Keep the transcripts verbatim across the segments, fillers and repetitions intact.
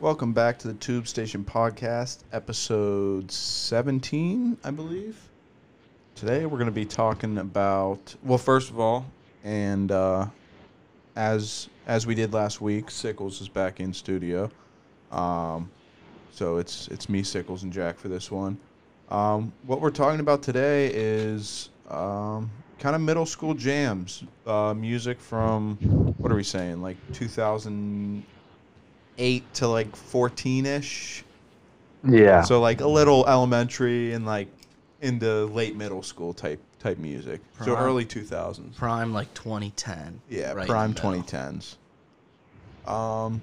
Welcome back to the Tube Station Podcast, episode seventeen, I believe. Today we're going to be talking about, well, first of all, and uh, as as we did last week, Sickles is back in studio. Um, so it's it's me, Sickles, and Jack for this one. Um, what we're talking about today is um, kind of middle school jams, uh, music from, what are we saying, like two thousand eight to like fourteen-ish. Yeah. So like a little elementary and like into late middle school type type music. Prime, so early two thousands. Prime like twenty ten. Yeah, right, prime twenty tens. Um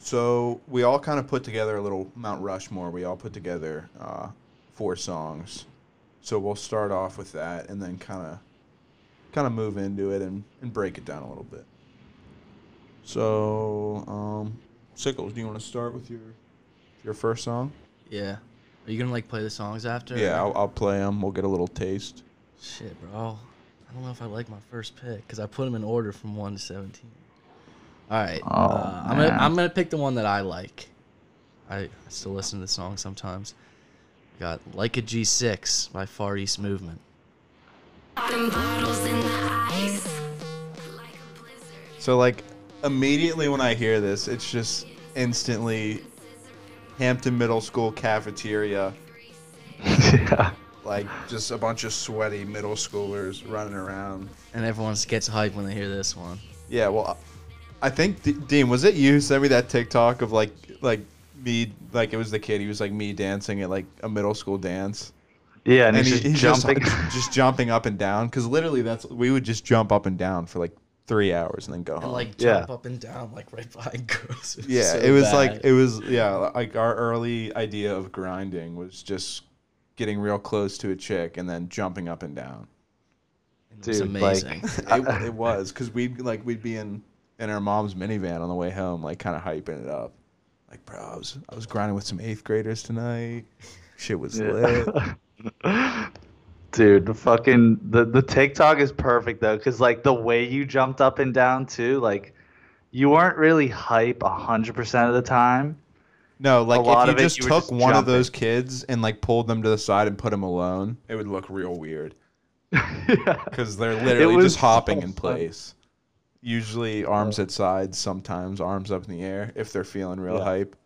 so we all kind of put together a little Mount Rushmore. We all put together uh, four songs. So we'll start off with that and then kind of kind of move into it and, and break it down a little bit. So, um, Sickles, do you want to start with your your first song? Yeah. Are you going to, like, play the songs after? Yeah, I'll, I'll play them. We'll get a little taste. Shit, bro. I don't know if I like my first pick because I put them in order from one to seventeen. All right. Oh, uh, I'm gonna, I'm going to pick the one that I like. I, I still listen to the song sometimes. We got Like a G six by Far East Movement. Them bottles in the ice, like a blizzard. So, like... Immediately when I hear this, it's just instantly Hampton Middle School cafeteria. Yeah. Like, just a bunch of sweaty middle schoolers running around. And everyone gets hyped when they hear this one. Yeah, well, I think, D- Dean, was it you who sent me that TikTok of, like, like me, like it was the kid, he was, like, me dancing at, like, a middle school dance? Yeah, and, and he's, he, just, he's jumping. Just, just jumping up and down, because literally that's we would just jump up and down for, like, three hours and then go and home. Like jump yeah. up and down like right behind girls. It yeah, so it was bad. like it was yeah like our early idea of grinding was just getting real close to a chick and then jumping up and down. It was Dude, amazing. Like, it, it was because we'd like we'd be in in our mom's minivan on the way home, like kind of hyping it up. Like, bro, I was I was grinding with some eighth graders tonight. Shit was yeah. lit. Dude, the fucking the, the TikTok is perfect though, because like the way you jumped up and down too, like you weren't really hype a hundred percent of the time. No, like if you it, just you took just one jumping. of those kids and like pulled them to the side and put them alone, it would look real weird. Because they're literally just hopping so in place. Usually arms yeah. at sides, sometimes arms up in the air if they're feeling real yeah. hype.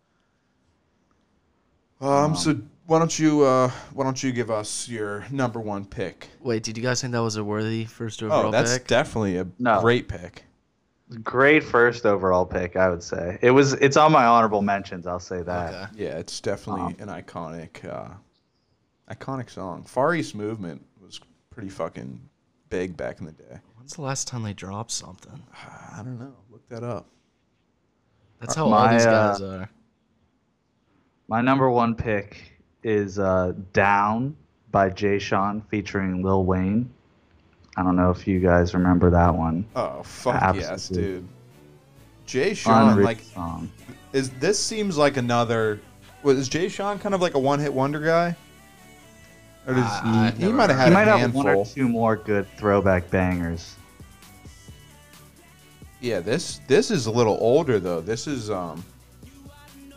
Um, um. So. Why don't you uh, Why don't you give us your number one pick? Wait, did you guys think that was a worthy first overall pick? Oh, that's pick? definitely a no. great pick. Great first overall pick, I would say. It was. It's on my honorable mentions. I'll say that. Okay. Yeah, it's definitely um, an iconic, uh, iconic song. Far East Movement was pretty fucking big back in the day. When's the last time they dropped something? I don't know. Look that up. That's how my, all these guys uh, are. My number one pick is uh, Down by Jay Sean featuring Lil Wayne. I don't know if you guys remember that one. Oh, fuck Absolutely. yes, dude. Jay Sean, Unreal like, song. is this seems like another... Was Jay Sean kind of like a one-hit wonder guy? Or does uh, he he might have had he a might handful. have one or two more good throwback bangers. Yeah, this this is a little older, though. This is... um.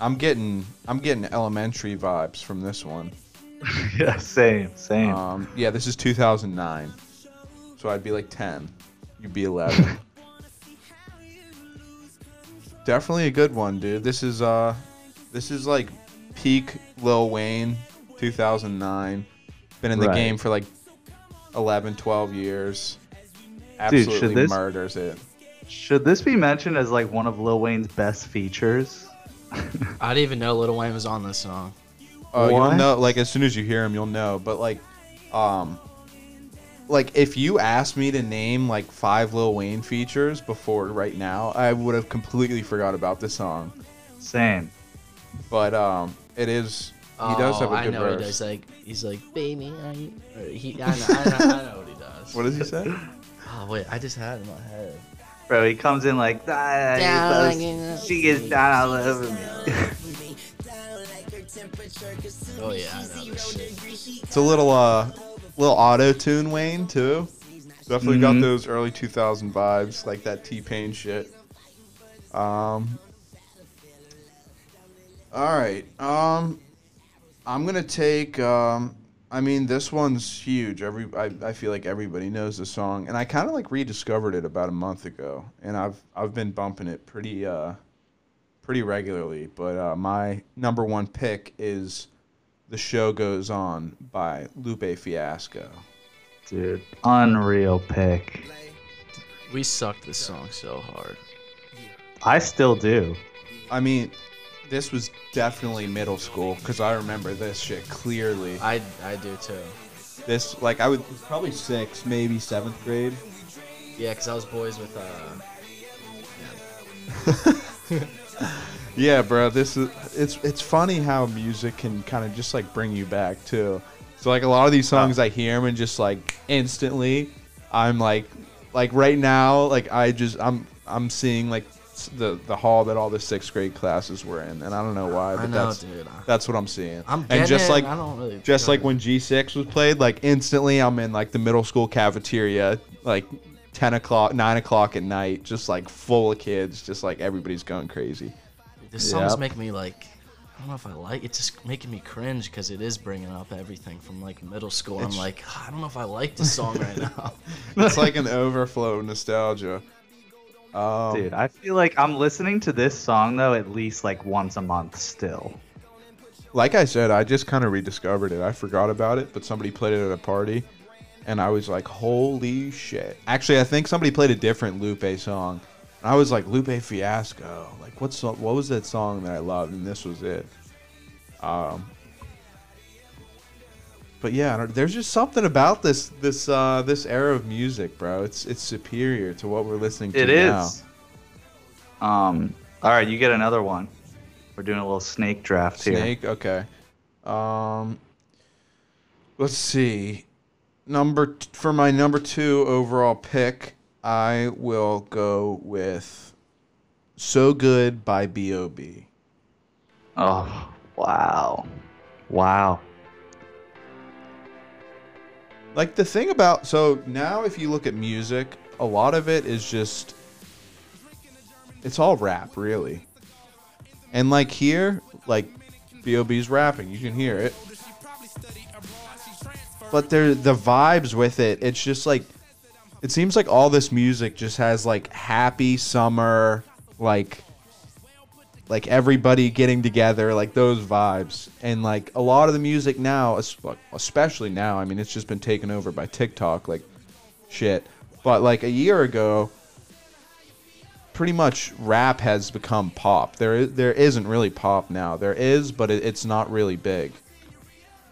I'm getting I'm getting elementary vibes from this one. Yeah, same, same. Um, yeah, this is two thousand nine, so I'd be like ten, you'd be eleven. Definitely a good one, dude. This is uh, this is like peak Lil Wayne, two thousand nine. Been in the right. game for like eleven, twelve years. Absolutely dude, should this, murders it. Should this be mentioned as like one of Lil Wayne's best features? I didn't even know Lil Wayne was on this song. Oh, what? You'll know. Like as soon as you hear him, you'll know. But like, um, like if you asked me to name like five Lil Wayne features before right now, I would have completely forgot about this song. Same. But um, it is Oh, he does have a good I know verse. He does. Like, he's like, baby, are you? He, I, know, I, know, I know what he does. What does he say? Oh, wait, I just had it in my head. Bro, he comes in like, ah, down like she is down all over me. Oh, yeah, I know this shit. It's a little, uh, little auto-tune Wayne, too. Definitely mm-hmm. got those early two thousand vibes, like that T-Pain shit. Um, all right, um... I'm gonna take. Um, I mean, this one's huge. Every I, I feel like everybody knows the song, and I kind of like rediscovered it about a month ago, and I've I've been bumping it pretty uh, pretty regularly. But uh, my number one pick is "The Show Goes On" by Lupe Fiasco. Dude, unreal pick. We sucked this song so hard. I still do. I mean. This was definitely middle school because I remember this shit clearly. I, I do too. This, like, I would it was probably sixth, maybe seventh grade. Yeah, because I was boys with, uh. Yeah. Yeah, bro. This is, it's, it's funny how music can kind of just, like, bring you back too. So, like, a lot of these songs, I hear them and just, like, instantly, I'm like, like, right now, like, I just, I'm, I'm seeing, like, the the hall that all the sixth grade classes were in, and I don't know why, but I know, that's dude. that's what I'm seeing. I'm and just like I don't really just like it. When G six was played, like instantly I'm in like the middle school cafeteria, like ten o'clock, nine o'clock at night, just like full of kids, just like everybody's going crazy. Dude, this yep. song's making me like I don't know if I like it's just making me cringe because it is bringing up everything from like middle school. It's, I'm like I don't know if I like this song right now. It's like an overflow of nostalgia. Um, Dude, I feel like I'm listening to this song, though, at least, like, once a month still. Like I said, I just kind of rediscovered it. I forgot about it, but somebody played it at a party, and I was like, holy shit. Actually, I think somebody played a different Lupe song, and I was like, Lupe Fiasco. Like, what, so- what was that song that I loved? And this was it. Um, but, yeah, I don't, there's just something about this this uh, this era of music, bro. It's it's superior to what we're listening to it now. It is. Um, all right, you get another one. We're doing a little snake draft snake? here. Snake, okay. Um, let's see. Number t- For my number two overall pick, I will go with So Good by B O B Oh, wow. Wow. Like, the thing about... So, now if you look at music, a lot of it is just... It's all rap, really. And, like, here, like, B O B's rapping. You can hear it. But there, the vibes with it, it's just, like... It seems like all this music just has, like, happy summer, like... Like, everybody getting together, like, those vibes. And, like, a lot of the music now, especially now, I mean, it's just been taken over by TikTok, like, shit. But, like, a year ago, pretty much rap has become pop. There is, there isn't really pop now. There is, but it, it's not really big.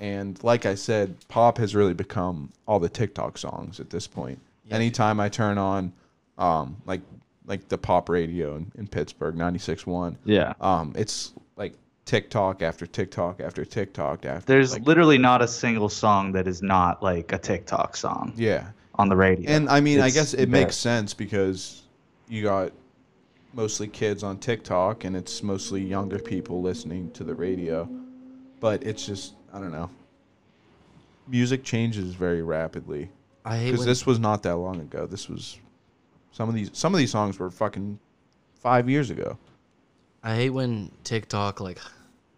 And, like I said, pop has really become all the TikTok songs at this point. Yeah. Anytime I turn on, um, like... like the pop radio in, in Pittsburgh, ninety-six point one Yeah. Um, it's like TikTok after TikTok after TikTok after. There's like, literally not a single song that is not like a TikTok song. Yeah. On the radio. And I mean, it's I guess it makes sense because you got mostly kids on TikTok and it's mostly younger people listening to the radio. But it's just, I don't know. Music changes very rapidly. I hate because this was not that long ago. This was. Some of these some of these songs were fucking five years ago. I hate when TikTok, like,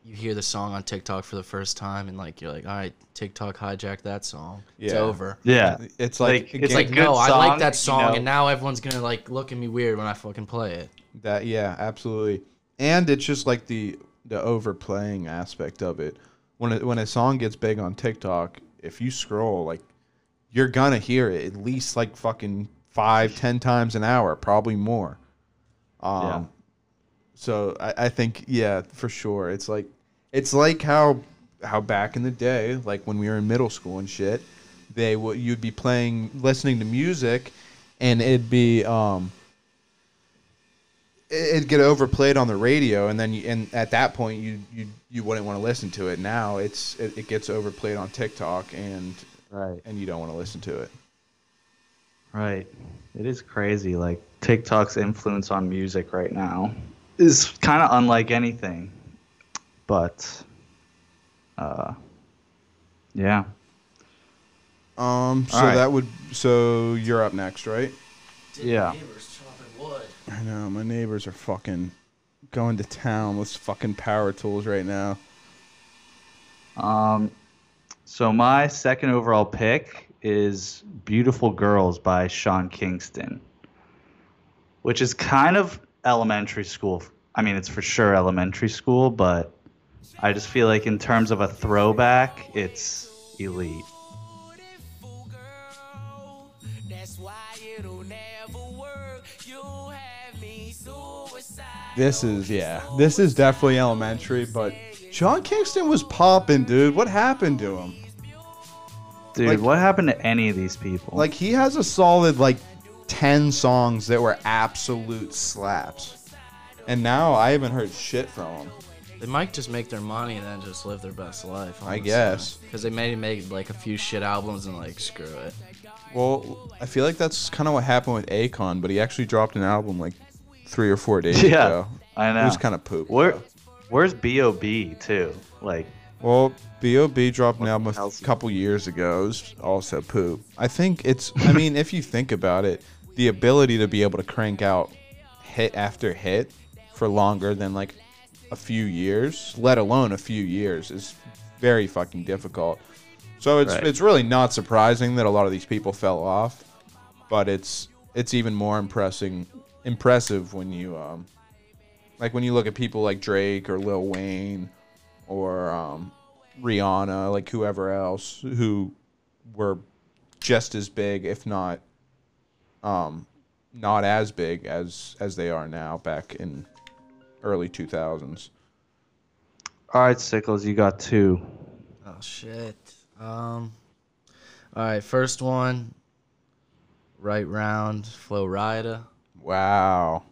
you hear the song on TikTok for the first time and, like, you're like, all right, TikTok hijacked that song. Yeah. It's over. Yeah. It's like, like it's like no, song, I like that song, you know? And now everyone's going to, like, look at me weird when I fucking play it. That Yeah, absolutely. And it's just, like, the the overplaying aspect of it. When it, when a song gets big on TikTok, if you scroll, like, you're going to hear it at least, like, fucking... Five, ten times an hour, probably more. Um, yeah. So I, I think, yeah, for sure. It's like, it's like how how back in the day, like when we were in middle school and shit, they would you'd be playing, listening to music, and it'd be um, it'd get overplayed on the radio, and then you, and at that point you you you wouldn't want to listen to it. Now it's it, it gets overplayed on TikTok, and right, and you don't want to listen to it. Right, it is crazy. Like TikTok's influence on music right now is kind of unlike anything, but uh, yeah. Um. So right. that would. So you're up next, right? Did yeah. Neighbors chopping wood. I know my neighbors are fucking going to town with fucking power tools right now. Um. So my second overall pick is "Beautiful Girls" by Sean Kingston, which is kind of elementary school. I mean, it's for sure elementary school, but I just feel like in terms of a throwback, it's elite. This is, yeah, this is definitely elementary, but Sean Kingston was popping, dude. What happened to him? Dude, like, what happened to any of these people? Like, he has a solid, like, ten songs that were absolute slaps. And now I haven't heard shit from him. They might just make their money and then just live their best life, honestly. I guess. Because they may make, like, a few shit albums and, like, screw it. Well, I feel like that's kind of what happened with Akon, but he actually dropped an album, like, three or four days yeah, ago. I know. It was kind of poop. Where, where's B O B too? Like, well, B O B dropped an album a couple years ago. It was also poop. I think it's, I mean, if you think about it, the ability to be able to crank out hit after hit for longer than like a few years, let alone a few years, is very fucking difficult. So it's right. it's really not surprising that a lot of these people fell off, but it's it's even more impressing. Impressive when you, um, like when you look at people like Drake or Lil Wayne or um, Rihanna, like whoever else who were just as big, if not, um, not as big as as they are now back in early two thousands. All right, Sickles, you got two. Oh shit. Um. All right, first one. Right Round, Flo Rida. Wow,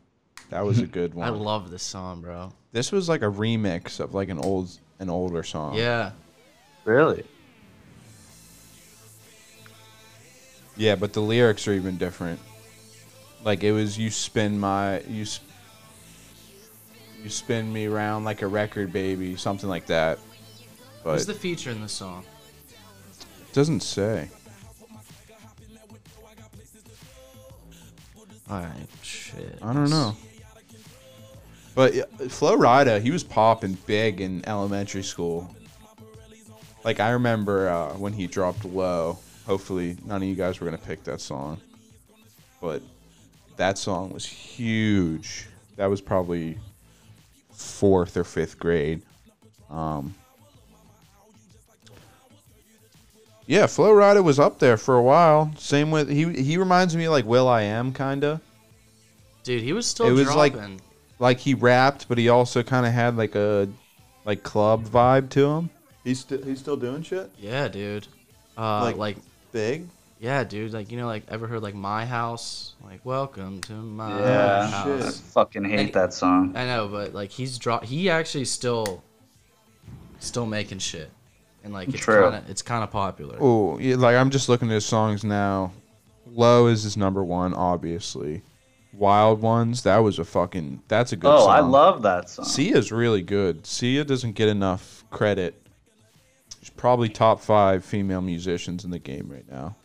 that was a good one. I love this song, bro. This was like a remix of like an old, an older song. Yeah, really. Yeah, but the lyrics are even different. Like it was, you spin my, you, sp you spin me round like a record, baby, something like that. But who's the feature in the song? It doesn't say. Alright, shit. I don't know. But uh, Flo Rida, he was popping big in elementary school. Like, I remember uh, when he dropped Low. Hopefully, none of you guys were going to pick that song. But that song was huge. That was probably fourth or fifth grade. Um, Yeah, Flo Rida was up there for a while. Same with he. He reminds me of like Will.i.am kinda. Dude, he was still. It was dropping. like, like he rapped, but he also kind of had like a, like club vibe to him. He's still he's still doing shit. Yeah, dude. Uh, like, like big. Yeah, dude. Like you know, like ever heard like My House? Like Welcome to My yeah, House. Shit. I fucking hate and, that song. I know, but like he's dro He actually still, still making shit. And like it's kind of it's kind of popular. Oh, yeah, like I'm just looking at his songs now. Low is his number one, obviously. Wild Ones, that was a fucking that's a good. Oh, song. I love that song. Sia's really good. Sia doesn't get enough credit. She's probably top five female musicians in the game right now.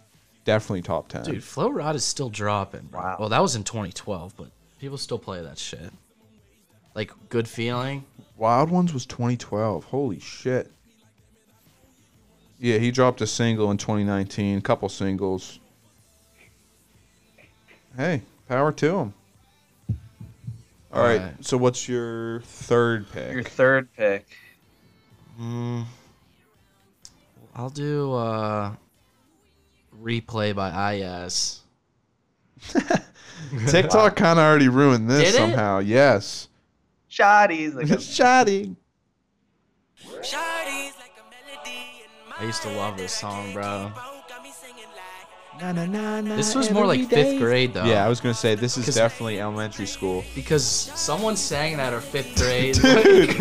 Definitely top ten. Dude, Flo Rida is still dropping. Wow. Well, that was in twenty twelve, but people still play that shit. Like Good Feeling. Wild Ones was twenty twelve. Holy shit. Yeah, he dropped a single in twenty nineteen, couple singles. Hey, power to him. All, All right, right, so what's your third pick? Your third pick. Mm, I'll do uh, Replay by Ayaz. TikTok kind of already ruined this Did somehow. It? Yes. Shoddy's like a Shoddy. Shoddy. I used to love this song, bro. Na, na, na, na, this was more like day. fifth grade, though. Yeah, I was going to say, this is definitely elementary school. Because someone sang that in fifth grade. Dude.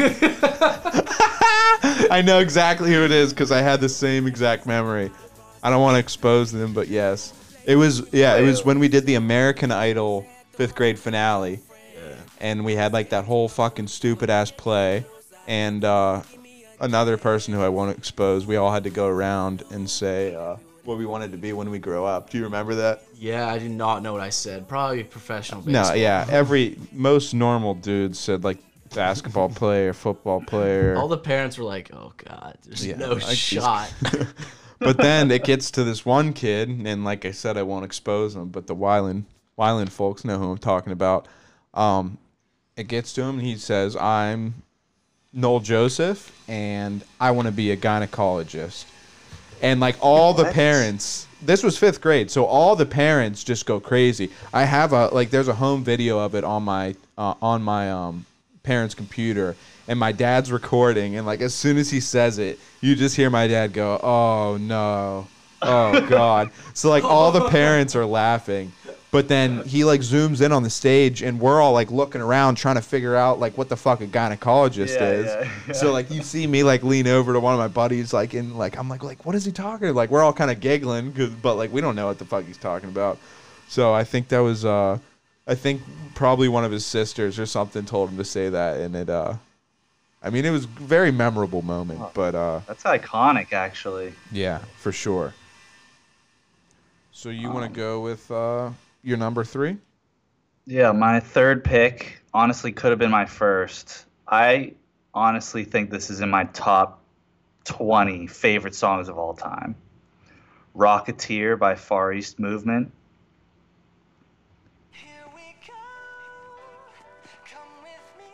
I know exactly who it is because I had the same exact memory. I don't want to expose them, but yes. It was, yeah, it was when we did the American Idol fifth grade finale. Yeah. And we had, like, that whole fucking stupid-ass play. And uh, another person who I won't expose, we all had to go around and say... Uh, what we wanted to be when we grow up. Do you remember that? Yeah, I did not know what I said. Probably professional baseball. No, yeah. Every most normal dude said like basketball player, football player. All the parents were like, "Oh God, there's yeah, no like, shot." But then it gets to this one kid, and like I said, I won't expose him. But the Weiland Weiland folks know who I'm talking about. Um, it gets to him, and he says, "I'm Noel Joseph, and I want to be a gynecologist." And, like, all the parents, this was fifth grade, so all the parents just go crazy. I have a, like, there's a home video of it on my, uh, on my um, parents' computer, and my dad's recording, and, like, as soon as he says it, you just hear my dad go, "Oh, no, oh, God." So, like, all the parents are laughing, but then he, like, zooms in on the stage, and we're all, like, looking around trying to figure out, like, what the fuck a gynecologist yeah, is. Yeah, yeah. So, like, you see me, like, lean over to one of my buddies, like, and, like, I'm like, like what is he talking about? Like, we're all kind of giggling, cause, but, like, we don't know what the fuck he's talking about. So I think that was, uh, I think probably one of his sisters or something told him to say that, and it, uh, I mean, it was a very memorable moment, oh, but. Uh, that's iconic, actually. Yeah, for sure. So you um, want to go with... Uh, your number three? Yeah, my third pick honestly could have been my first. I honestly think this is in my top twenty favorite songs of all time. Rocketeer by Far East Movement. Here we go. Come with me.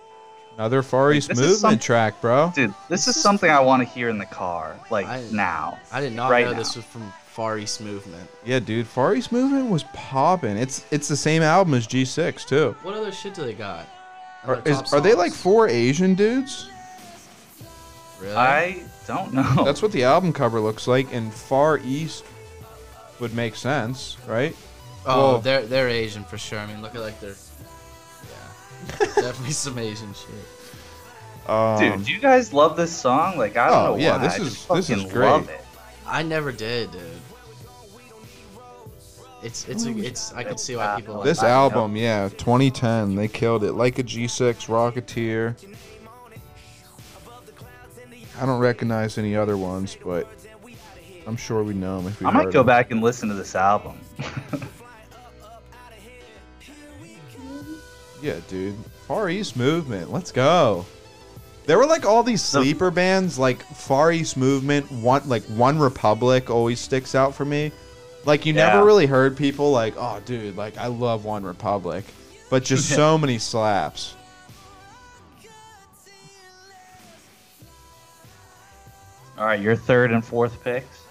Another Far East Movement some, track, bro. Dude, this is something I want to hear in the car, like I, now. I did not right know now. This was from... Far East Movement. Yeah, dude. Far East Movement was popping. It's it's the same album as G six, too. What other shit do they got? Are, is, are they like four Asian dudes? Really? I don't know. That's what the album cover looks like, and Far East would make sense, right? Oh, well, they're, they're Asian for sure. I mean, look at like their... Yeah. Definitely some Asian shit. Um, dude, do you guys love this song? Like, I don't oh, know yeah, why. This is, I just this fucking is great. Love it. I never did, dude. It's it's a, it's I can see why people like this that album. Yeah, twenty ten, they killed it. Like a G six, Rocketeer. I don't recognize any other ones, but I'm sure we know them. If we I might go them. back and listen to this album. Yeah, dude. Far East Movement. Let's go. There were like all these sleeper bands, like Far East Movement, one like One Republic always sticks out for me. Like you yeah. never really heard people like, "Oh, dude, like I love One Republic," but just so many slaps. All right, your third and fourth picks.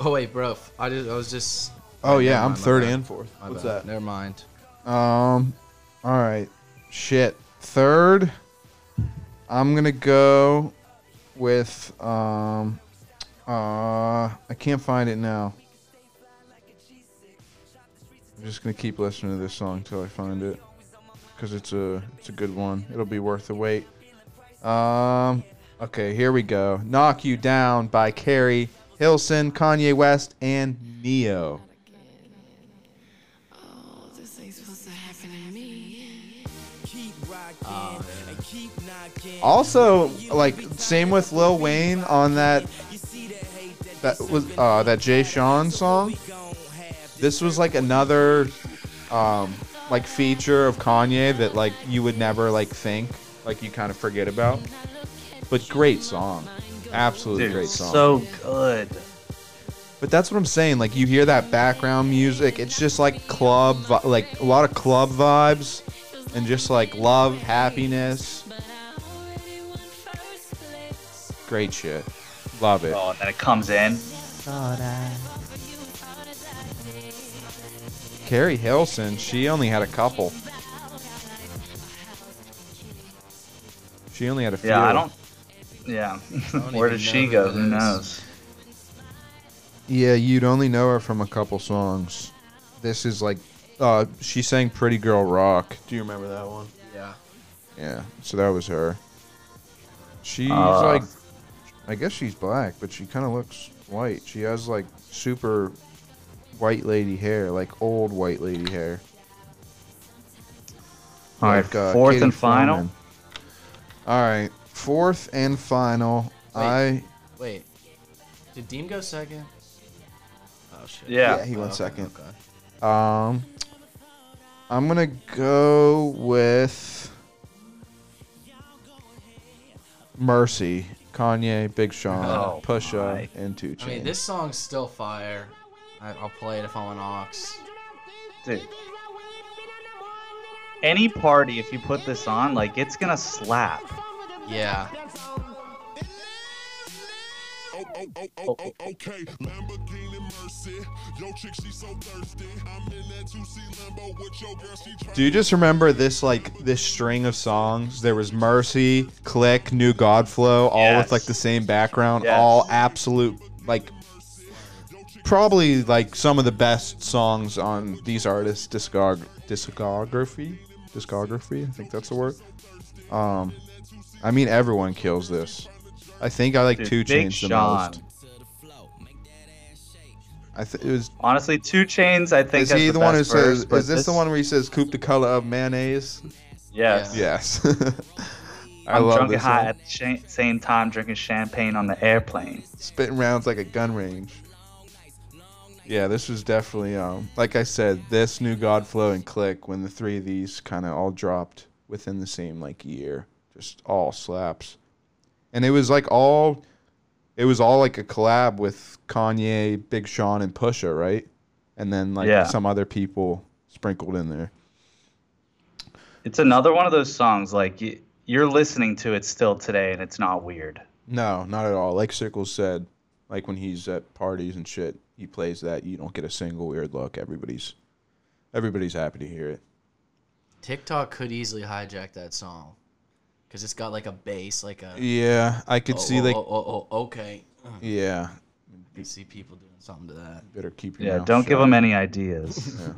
Oh wait, bro, I just I was just. Oh yeah, mind, I'm third and fourth. My What's bad. that? Never mind. Um, all right, shit, third. I'm going to go with, um, uh, I can't find it now. I'm just going to keep listening to this song until I find it, because it's a, it's a good one. It'll be worth the wait. Um, okay, here we go. Knock You Down by Carrie, Hilson, Kanye West, and Neo. Oh, also, like, same with Lil Wayne on that that was uh, that Jay Sean song. This was like another um, like feature of Kanye that like you would never like think, like you kind of forget about. But great song, absolutely Dude, great song. So good. But that's what I'm saying. Like you hear that background music, it's just like club, like a lot of club vibes, and just like love, happiness. Great shit. Love it. Oh, and then it comes in. Carrie Hilson, she only had a couple. She only had a few. Yeah, I don't... Yeah. I don't Where did she go? Who knows? Yeah, you'd only know her from a couple songs. This is like, uh, she sang Pretty Girl Rock. Do you remember that one? Yeah. Yeah, so that was her. She's uh, like, I guess she's black, but she kind of looks white. She has like super white lady hair, like old white lady hair. All right, like, uh, fourth Katie and final. Foreman. All right, fourth and final. Wait, I wait. Did Dean go second? Oh shit. Yeah, yeah he went oh, okay, second. Okay. Um, I'm gonna go with Mercy, Kanye, Big Sean, oh, Pusha, and two Chainz. I mean, this song's still fire. I, I'll play it if I'm on aux. Dude. Any party, if you put this on, like, it's gonna slap. Yeah. Okay, Lamborghini Mercy. Yo chick, she's so thirsty. I'm in that two C Lambo with your girl, she trying. Do you just remember this, like, this string of songs? There was Mercy, Click, New Godflow, all yes. with, like, the same background. Yes. All absolute, like, probably, like, some of the best songs on these artists' discog discography. Discography, I think that's the word. Um, I mean, everyone kills this. I think I like Dude, two Chainz the most. I th it was honestly two Chainz. I think is he the, the one who verse, says? Is this, this the one where he says "Coupe the color of mayonnaise"? Yes. Yes. I I'm love drunk and high at the same time, drinking champagne on the airplane. Spitting rounds like a gun range. Yeah, this was definitely um, like I said, this New Godflow and Click, when the three of these kind of all dropped within the same like year, just all slaps. And it was like all, it was all like a collab with Kanye, Big Sean, and Pusha, right? And then like yeah. some other people sprinkled in there. It's another one of those songs like you're listening to it still today, and it's not weird. No, not at all. Like Sickles said, like when he's at parties and shit, he plays that. You don't get a single weird look. Everybody's, everybody's happy to hear it. TikTok could easily hijack that song. Cause it's got like a bass, like a yeah. I could oh, see oh, like oh, oh, oh okay yeah. I can see people doing something to that. You better keep your yeah. Mouth don't shut. Give them any ideas. Yeah.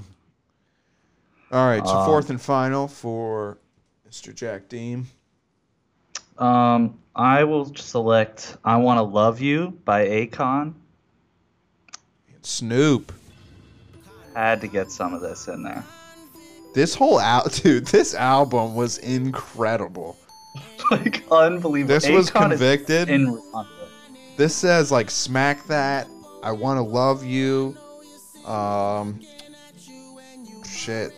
All right, so um, fourth and final for Mister Jack Deem. Um, I will select "I Want to Love You" by Akon. And Snoop. Had to get some of this in there. This whole out, al dude. This album was incredible. Like, unbelievable. This Akon was Convicted. In this says, like, Smack That, I Want to Love You. Um, shit.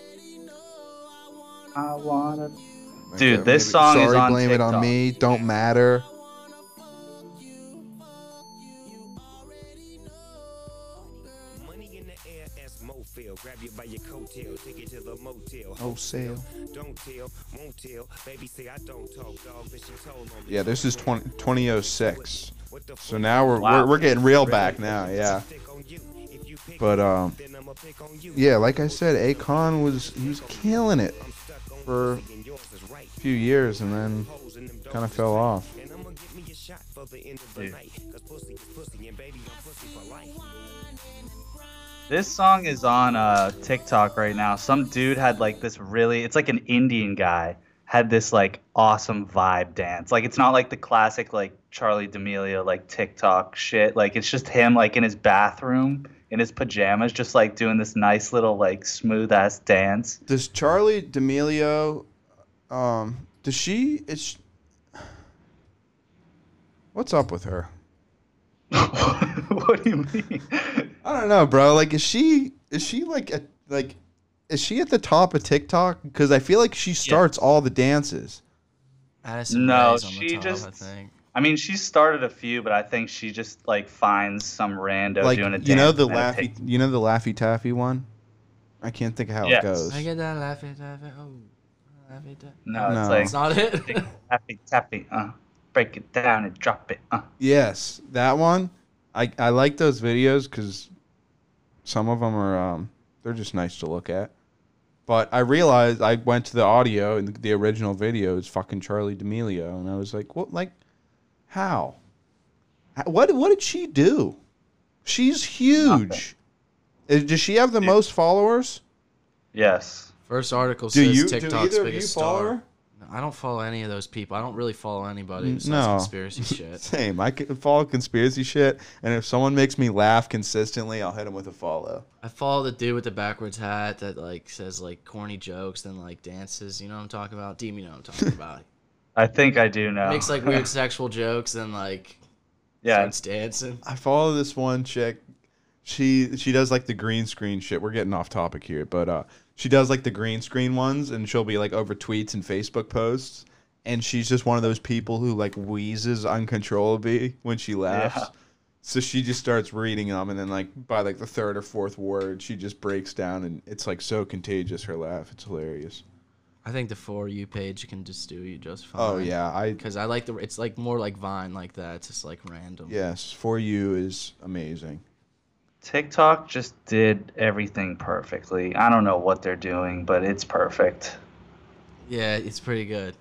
I want to... Dude, okay, this maybe. Song Sorry, is on Blame TikTok. It On Me, Don't Matter. Money in the air as Mofield. Grab you by your coattail, take it to the motel. Wholesale. Don't tell, won't tell. Baby say I don't talk, dog. Bitch, you told on me. Yeah, this is twenty oh six. So now we're, wow. we're we're getting real back now, yeah. But um yeah, like I said, Akon was he was killing it for a few years and then kind of fell off. Dude. This song is on uh, TikTok right now. Some dude had like this really, it's like an Indian guy had this like awesome vibe dance. Like it's not like the classic like Charli D'Amelio like TikTok shit. Like it's just him like in his bathroom in his pajamas just like doing this nice little like smooth ass dance. Does Charli D'Amelio, um, does she, is she, what's up with her? What do you mean? I don't know, bro. Like, is she is she like a, like is she at the top of TikTok? Because I feel like she starts yeah. all the dances. Addison no, she top, just. I, think. I mean, she started a few, but I think she just like finds some rando like, doing a dance. You know the laffy, you know the Laffy Taffy one. I can't think of how yes. it goes. I get that Laffy Taffy. Oh, Laffy Taffy. No, no, it's like it's not it. Laffy Taffy. Uh, break it down and drop it. Uh. Yes, that one. I I like those videos because. Some of them are, um, they're just nice to look at. But I realized I went to the audio and the original video is fucking Charli D'Amelio. And I was like, what, like, how? What, what did she do? She's huge. Nothing. Does she have the Dude. most followers? Yes. First article do says you, TikTok's biggest star. I don't follow any of those people. I don't really follow anybody besides no. conspiracy shit. Same. I can follow conspiracy shit, and if someone makes me laugh consistently, I'll hit them with a follow. I follow the dude with the backwards hat that like says like corny jokes, then like dances. You know what I'm talking about? Deem, you know what I'm talking about. I think I do now. Makes like weird sexual jokes, then like yeah, starts dancing. I follow this one chick. She she does like the green screen shit. We're getting off topic here, but uh, she does like the green screen ones, and she'll be like over tweets and Facebook posts, and she's just one of those people who like wheezes uncontrollably when she laughs. Yeah. So she just starts reading them, and then like by like the third or fourth word, she just breaks down, and it's like so contagious, her laugh. It's hilarious. I think the For You page can just do you just fine. Oh yeah, I because I like the it's like more like Vine like that. It's just like random. Yes, For You is amazing. TikTok just did everything perfectly. I don't know what they're doing, but it's perfect. Yeah, it's pretty good.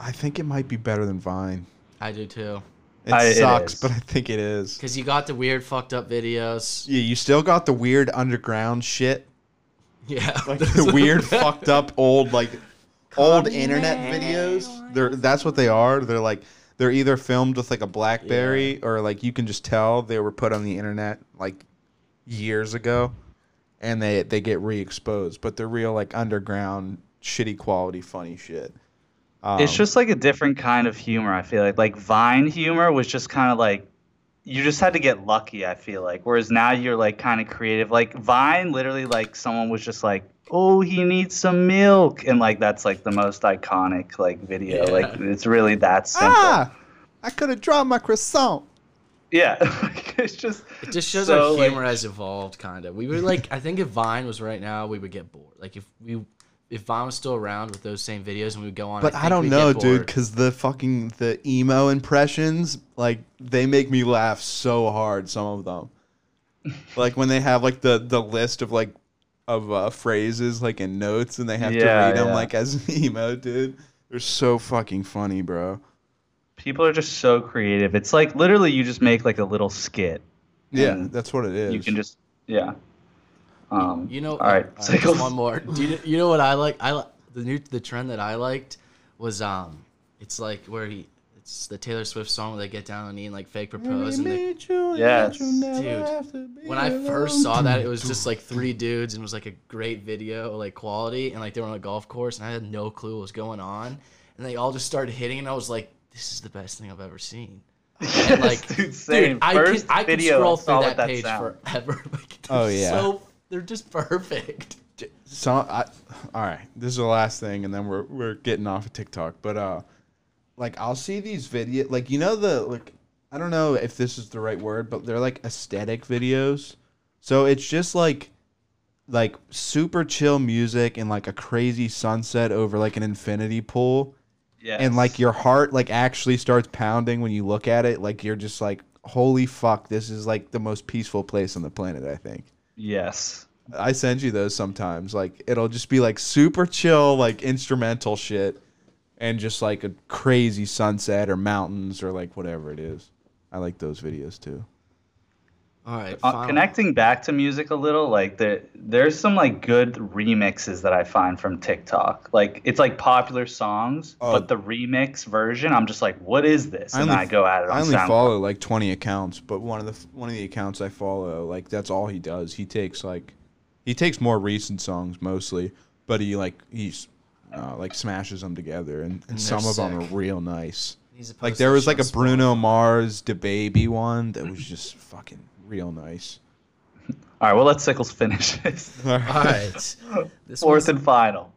I think it might be better than Vine. I do too. It I, sucks, it but I think it is. Because you got the weird fucked up videos. Yeah, you still got the weird underground shit. Yeah. Like the weird fucked up old like old internet videos. They're that's what they are. They're like they're either filmed with like a BlackBerry yeah. or like you can just tell they were put on the internet like years ago, and they they get re-exposed, but they're real like underground shitty quality funny shit. Um, it's just like a different kind of humor. I feel like like Vine humor was just kind of like you just had to get lucky. I feel like whereas now you're like kind of creative. Like Vine, literally, like someone was just like, "Oh, he needs some milk," and like that's like the most iconic like video. Yeah. Like it's really that simple. Ah, I could have drawn my croissant. Yeah, it's just it just shows so, how humor like, has evolved, kind of. We were like, I think if Vine was right now, we would get bored. Like if we, if Vine was still around with those same videos, and we would go on. But I, I don't know, dude, because the fucking the emo impressions, like they make me laugh so hard. Some of them, like when they have like the the list of like of uh, phrases like in notes, and they have yeah, to read yeah. them like as an emo, dude. They're so fucking funny, bro. People are just so creative. It's like literally you just make like a little skit. Yeah, that's what it is. You can just yeah. Um, you know, all right. All right, one more. Do you, you know what I like? I the new the trend that I liked was um, it's like where he it's the Taylor Swift song where they get down on knee and like fake propose. And they, you, yes, dude. When I first saw that, it was just like three dudes and it was like a great video, like quality, and like they were on a golf course, and I had no clue what was going on, and they all just started hitting, and I was like, this is the best thing I've ever seen. Yes, and like, dude, dude I can, I can scroll through that, that page sound. forever. Like, oh, yeah. So, they're just perfect. So, I, all right. This is the last thing, and then we're we're getting off of TikTok. But, uh, like, I'll see these videos. Like, you know the, like, I don't know if this is the right word, but they're, like, aesthetic videos. So, it's just, like, like super chill music and, like, a crazy sunset over, like, an infinity pool. Yes. And, like, your heart, like, actually starts pounding when you look at it. Like, you're just like, holy fuck, this is, like, the most peaceful place on the planet, I think. Yes. I send you those sometimes. Like, it'll just be, like, super chill, like, instrumental shit and just, like, a crazy sunset or mountains or, like, whatever it is. I like those videos, too. All right. Uh, connecting back to music a little, like there, there's some like good remixes that I find from TikTok. Like it's like popular songs, oh. but the remix version, I'm just like, what is this? And I, only, I go at it. On I only SoundCloud. follow like twenty accounts, but one of the one of the accounts I follow, like that's all he does. He takes like, he takes more recent songs mostly, but he like he's uh, like smashes them together, and, and, and some sick. of them are real nice. Like there was like a Bruno sport. Mars DaBaby one that was just fucking. Real nice. All right, well, let Sickles finish this. All right. This Fourth and final.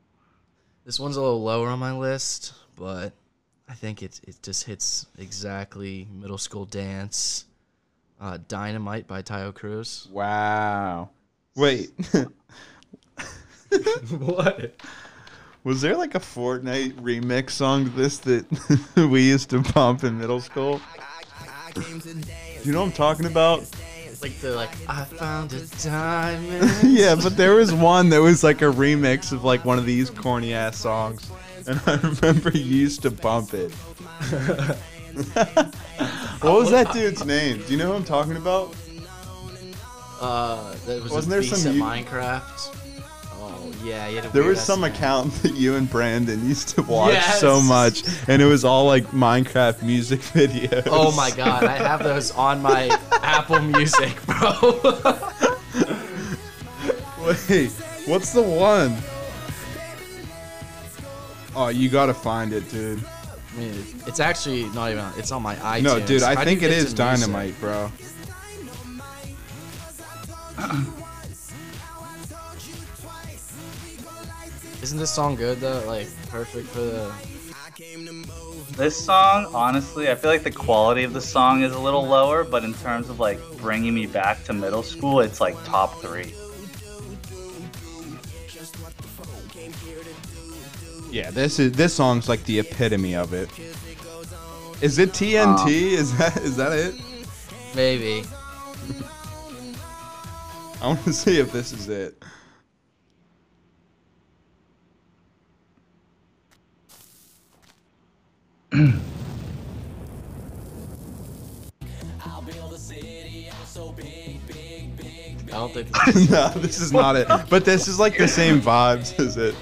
This one's a little lower on my list, but I think it, it just hits exactly middle school dance. Uh, Dynamite by Tyo Cruz. Wow. Wait. What? Was there like a Fortnite remix song to this that we used to pump in middle school? Do you know what I'm talking about? Like the like I found a diamond. Yeah, but there was one that was like a remix of like one of these corny ass songs, and I remember you used to bump it. What was that dude's name? Do you know who I'm talking about? Uh, that was Wasn't a there some you... Minecraft? Oh yeah, you had a there was some man. account that you and Brandon used to watch yes. so much, and it was all like Minecraft music videos. Oh my god, I have those on my Apple Music, bro. Wait, what's the one? Oh, you gotta find it, dude. I mean, it's actually not even. It's on my iTunes. No, dude, I, I think it is Dynamite, music. bro. Isn't this song good though? Like perfect for the. This song, honestly, I feel like the quality of the song is a little lower, but in terms of like bringing me back to middle school, it's like top three. Yeah, this is this song's like the epitome of it. Is it T N T? Um, is that is that it? Maybe. I want to see if this is it. I don't think this is No, this is not it. But this is like the same vibes as it.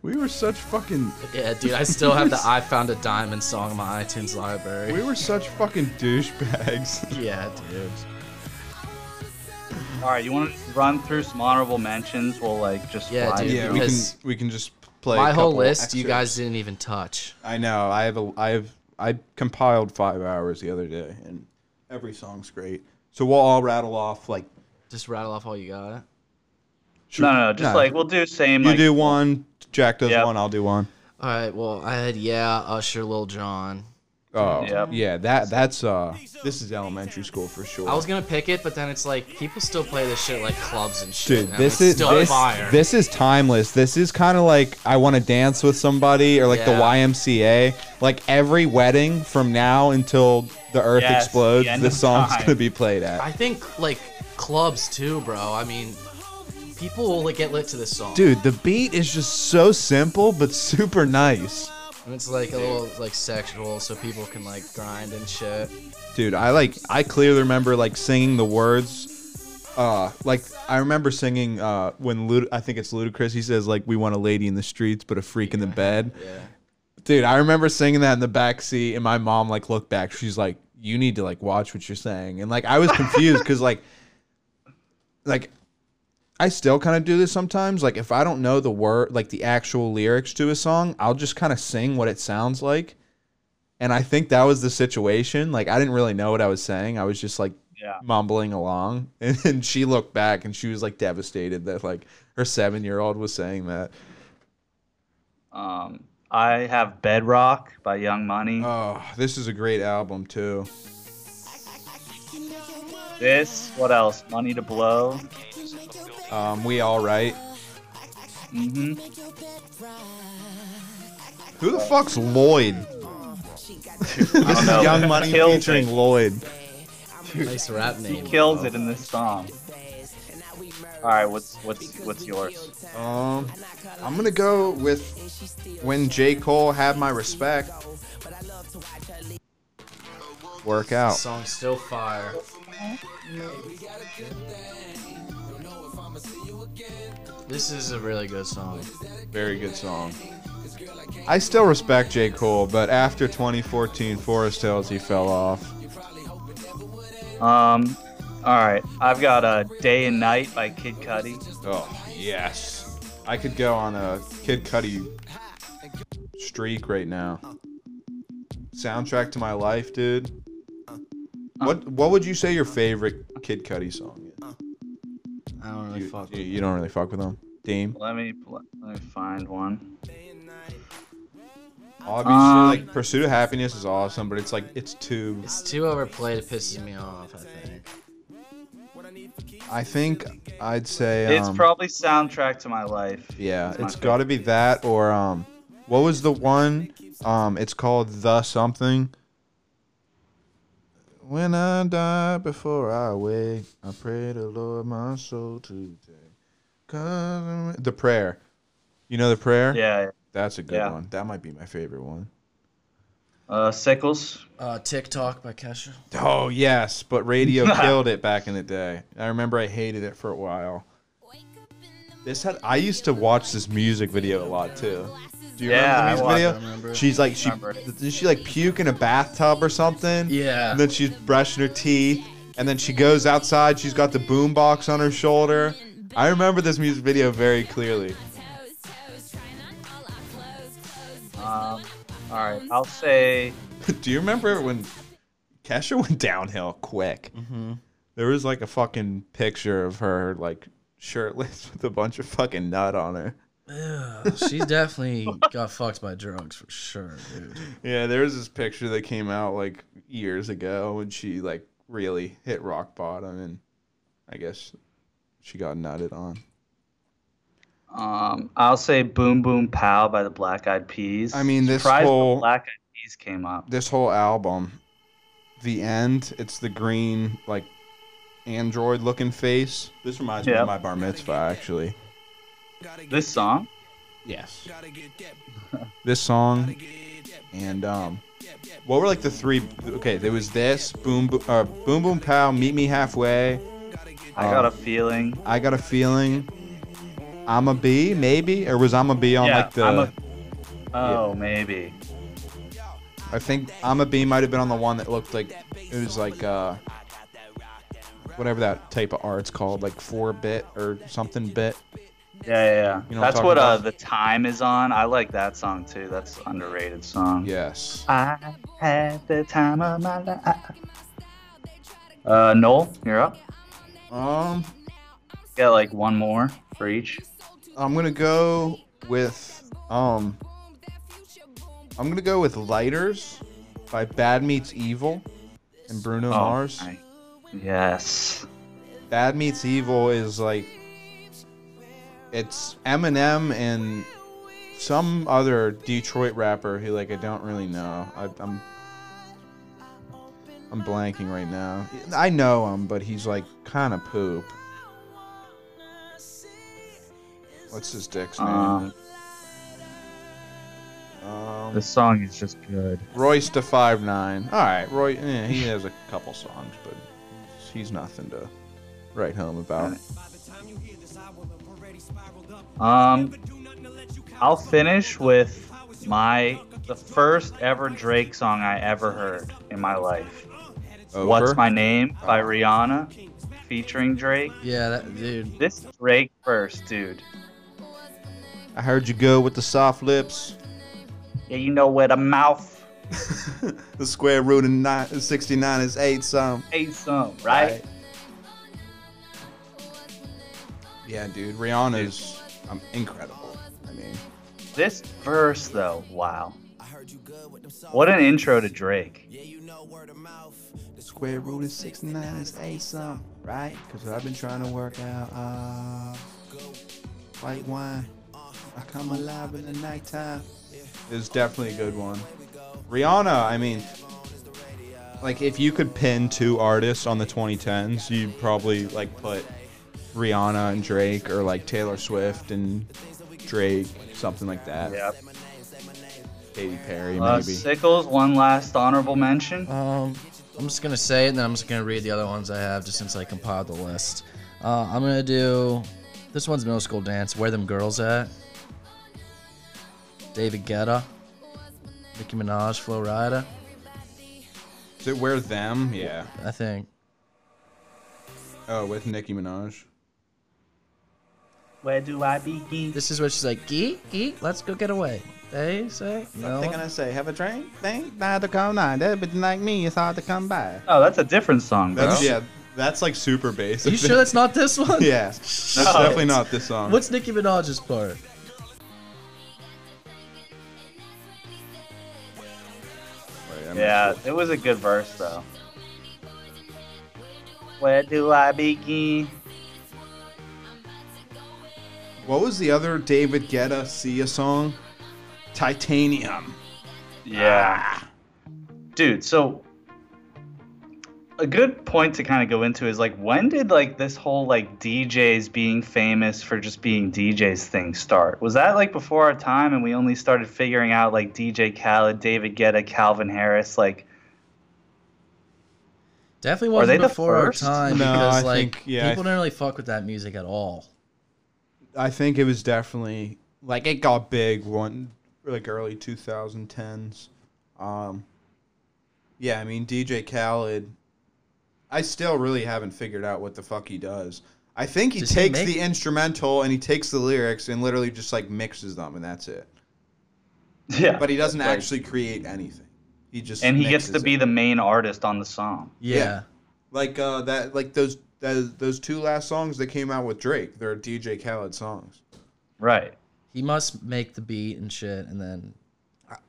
We were such fucking... Yeah, dude, I still have the I Found a Diamond song in my iTunes library. We were such fucking douchebags. Yeah, dude. Alright, you want to run through some honorable mentions? We'll, like, just... Yeah, dude, yeah, we can, we can just play My whole list, excerpts. You guys didn't even touch. I know. I have a, I have... I compiled five hours the other day, and every song's great. So we'll all rattle off, like... Just rattle off all you got? No, no, no, just no. like, we'll do same... You like, do one... Jack does yep. one, I'll do one. All right, well, I had, yeah, Usher, Lil Jon. Oh, yep. yeah, that that's, uh, this is elementary school for sure. I was going to pick it, but then it's like, people still play this shit like clubs and shit. Dude, this is, this, this is timeless. This is kind of like, I want to dance with somebody, or like yeah. the Y M C A. Like, every wedding from now until the earth yes, explodes, the this song's going to be played at. I think, like, clubs too, bro. I mean... People will like, get lit to this song. Dude, the beat is just so simple, but super nice. And it's like a little like sexual, so people can like grind and shit. Dude, I like I clearly remember like singing the words. Uh, like I remember singing uh, when Lud I think it's Ludacris. He says like we want a lady in the streets, but a freak yeah. in the bed. Yeah. Dude, I remember singing that in the backseat, and my mom like looked back. She's like, "You need to like watch what you're saying." And like I was confused because like, like. I still kind of do this sometimes. Like, if I don't know the word, like the actual lyrics to a song, I'll just kind of sing what it sounds like. And I think that was the situation. Like, I didn't really know what I was saying. I was just like yeah. mumbling along. And, and she looked back and she was like devastated that like her seven-year-old was saying that. Um, I have Bedrock by Young Money. Oh, this is a great album too. This, what else? Money to Blow. Um, we all right. Mm-hmm. Who the fuck's Lloyd? This is know, Young Money featuring it. Lloyd. Dude, nice rap name. He kills bro. it in this song. All right, what's what's what's yours? Um, I'm gonna go with when J. Cole had my respect. Work out. This song's still fire. This is a really good song. Very good song. I still respect J. Cole, but after twenty fourteen, Forest Hills, he fell off. Um, alright. I've got a Day and Night by Kid Cudi. Oh, yes. I could go on a Kid Cudi streak right now. Soundtrack to my life, dude. What, what would you say your favorite Kid Cudi song is? I don't really you, fuck with you, you don't really fuck with them? Dame? Let me, let me find one. Obviously, um, like, Pursuit of Happiness is awesome, but it's like, it's too... It's too overplayed, it pisses me off, I think. I think I'd say... Um, it's probably Soundtrack to My Life. Yeah, it's, it's gotta be that, or, um... What was the one? Um, it's called The Something. When I die before I wake, I pray the Lord my soul today. Cause the prayer. You know the prayer? Yeah. That's a good yeah. one. That might be my favorite one. Uh, Sickles. Uh, TikTok by Kesha. Oh, yes, but radio killed it back in the day. I remember I hated it for a while. This had I used to watch this music video a lot, too. Do you yeah, remember the music video? I remember. She's like, she, did she like puke in a bathtub or something? Yeah. And then she's brushing her teeth. And then she goes outside. She's got the boombox on her shoulder. I remember this music video very clearly. Um, Alright, I'll say... Do you remember when Kesha went downhill quick? Mm-hmm. There was like a fucking picture of her like shirtless with a bunch of fucking nut on her. Yeah, she definitely got fucked by drugs for sure, dude. Yeah, there was this picture that came out like years ago when she like really hit rock bottom and I guess she got nutted on. Um, I'll say Boom Boom Pow by the Black Eyed Peas. I mean, this Surprised whole... Black Eyed Peas came up. This whole album, the end, it's the green, like, android-looking face. This reminds yep. me of my bar mitzvah, actually. This song? Yes. This song and, um... what were, like, the three... Okay, there was this, Boom Boom, uh, Boom, Boom Pow, Meet Me Halfway. I um, Got a Feeling. I Got a Feeling. I'm a B, maybe? Or was I'm a B on yeah, like the... I'm a... Oh, yeah. maybe. I think I'm a B might have been on the one that looked like... It was like... uh Whatever that type of art's called. Like four bit or something bit. Yeah, yeah, yeah. You know That's what, what uh, The Time is on. I like that song, too. That's an underrated song. Yes. I had the time of my life. Uh, Noel, you're up. Um... Yeah, like one more for each. I'm gonna go with um. I'm gonna go with Lighters by Bad Meets Evil and Bruno oh, Mars. I, yes. Bad Meets Evil is like it's Eminem and some other Detroit rapper who like I don't really know. I, I'm I'm blanking right now. I know him, but he's like kind of poop. What's his dick's name? Um, um, this song is just good. Royce da five nine. All right, Roy. Yeah, he has a couple songs, but he's nothing to write home about. Um, I'll finish with my the first ever Drake song I ever heard in my life. Over? What's My Name by oh. Rihanna, featuring Drake. Yeah, that, dude. This Drake first, dude. I heard you go with the soft lips. Yeah, you know where the mouth. The square root of nine, sixty-nine is eight some. Eight some, right? right? Yeah, dude. Rihanna's dude. Um, incredible. I mean. This verse, though, wow. What an intro to Drake. Yeah, you know where the mouth. The square root of sixty-nine is eight some, right? Because I've been trying to work out uh, white wine. I come alive in the nighttime. It's definitely a good one. Rihanna, I mean, like if you could pin two artists on the twenty tens, you'd probably like put Rihanna and Drake or like Taylor Swift and Drake, something like that. Yep. Katy Perry, uh, maybe. Sickles, one last honorable mention. Um, I'm just gonna say it, and then I'm just gonna read the other ones I have, just since I compiled the list. Uh, I'm gonna do this one's Middle School Dance. Where Them Girls At? David Guetta, Nicki Minaj, Flo Rida. Is it Where Them? Yeah. I think. Oh, with Nicki Minaj. Where do I begin? This is where she's like, geek, geek, let's go get away. They say, no. What can I say? Have a drink? Think? Not to come nine. Everybody like me, it's hard to come by. Oh, that's a different song, bro. That's, yeah, that's like super basic. Are you sure that's not this one? Yeah. That's no, definitely not this song. What's Nicki Minaj's part? Yeah, it was a good verse, though. Where do I begin? What was the other David Guetta Sia song? Titanium. Yeah. Ah. Dude, so a good point to kind of go into is, like, when did, like, this whole, like, D Js being famous for just being D Js thing start? Was that, like, before our time and we only started figuring out, like, D J Khaled, David Guetta, Calvin Harris, like... Definitely wasn't before our time no, because, I like, think, yeah, people didn't really fuck with that music at all. I think it was definitely, like, it got big one, like, early twenty tens. Um, yeah, I mean, D J Khaled... I still really haven't figured out what the fuck he does. I think he does takes he the instrumental and he takes the lyrics and literally just, like, mixes them, and that's it. Yeah. But he doesn't like, actually create anything. He just And he gets to be it. the main artist on the song. Yeah. yeah. Like uh that like those that, those two last songs that came out with Drake, they're D J Khaled songs. Right. He must make the beat and shit, and then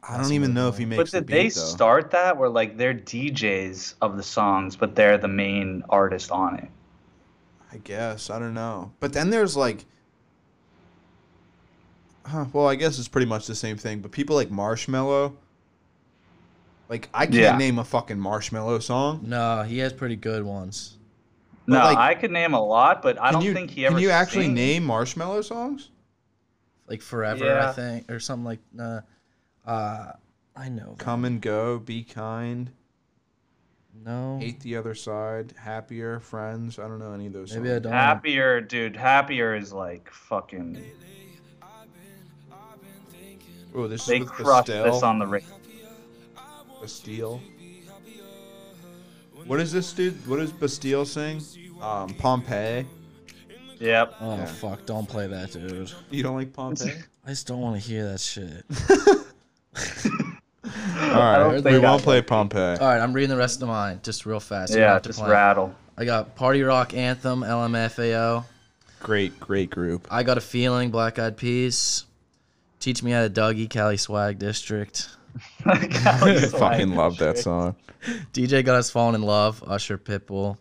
I don't even know if he makes the beat, though. But did they start that where, like, they're D Js of the songs, but they're the main artist on it? I guess. I don't know. But then there's, like... Huh, well, I guess it's pretty much the same thing, but people like Marshmello... Like, I can't yeah. name a fucking Marshmello song. No, he has pretty good ones. But no, like, I could name a lot, but I don't you, think he ever... Can you actually sings. name Marshmello songs? Like, Forever, yeah. I think, or something like... Uh, Uh, I know. Come that. and Go, Be Kind. No. Hate the Other Side, Happier, Friends. I don't know any of those. Maybe songs. I don't. Happier, know. dude. Happier is like fucking. Oh, this they is crushed Bastille. this on the radio. Bastille. What is this dude? What does Bastille sing? Um, Pompeii. Yep. Oh yeah. Fuck! Don't play that, dude. You don't like Pompeii? I just don't want to hear that shit. All right, we won't play Pompeii. All right, I'm reading the rest of mine just real fast. So yeah, just rattle. I got Party Rock Anthem, L M F A O. Great, great group. I Got a Feeling, Black Eyed Peas. Teach Me How to Dougie, Cali Swag District. Cali Swag Fucking love that song. D J Got Us Falling in Love, Usher, Pitbull.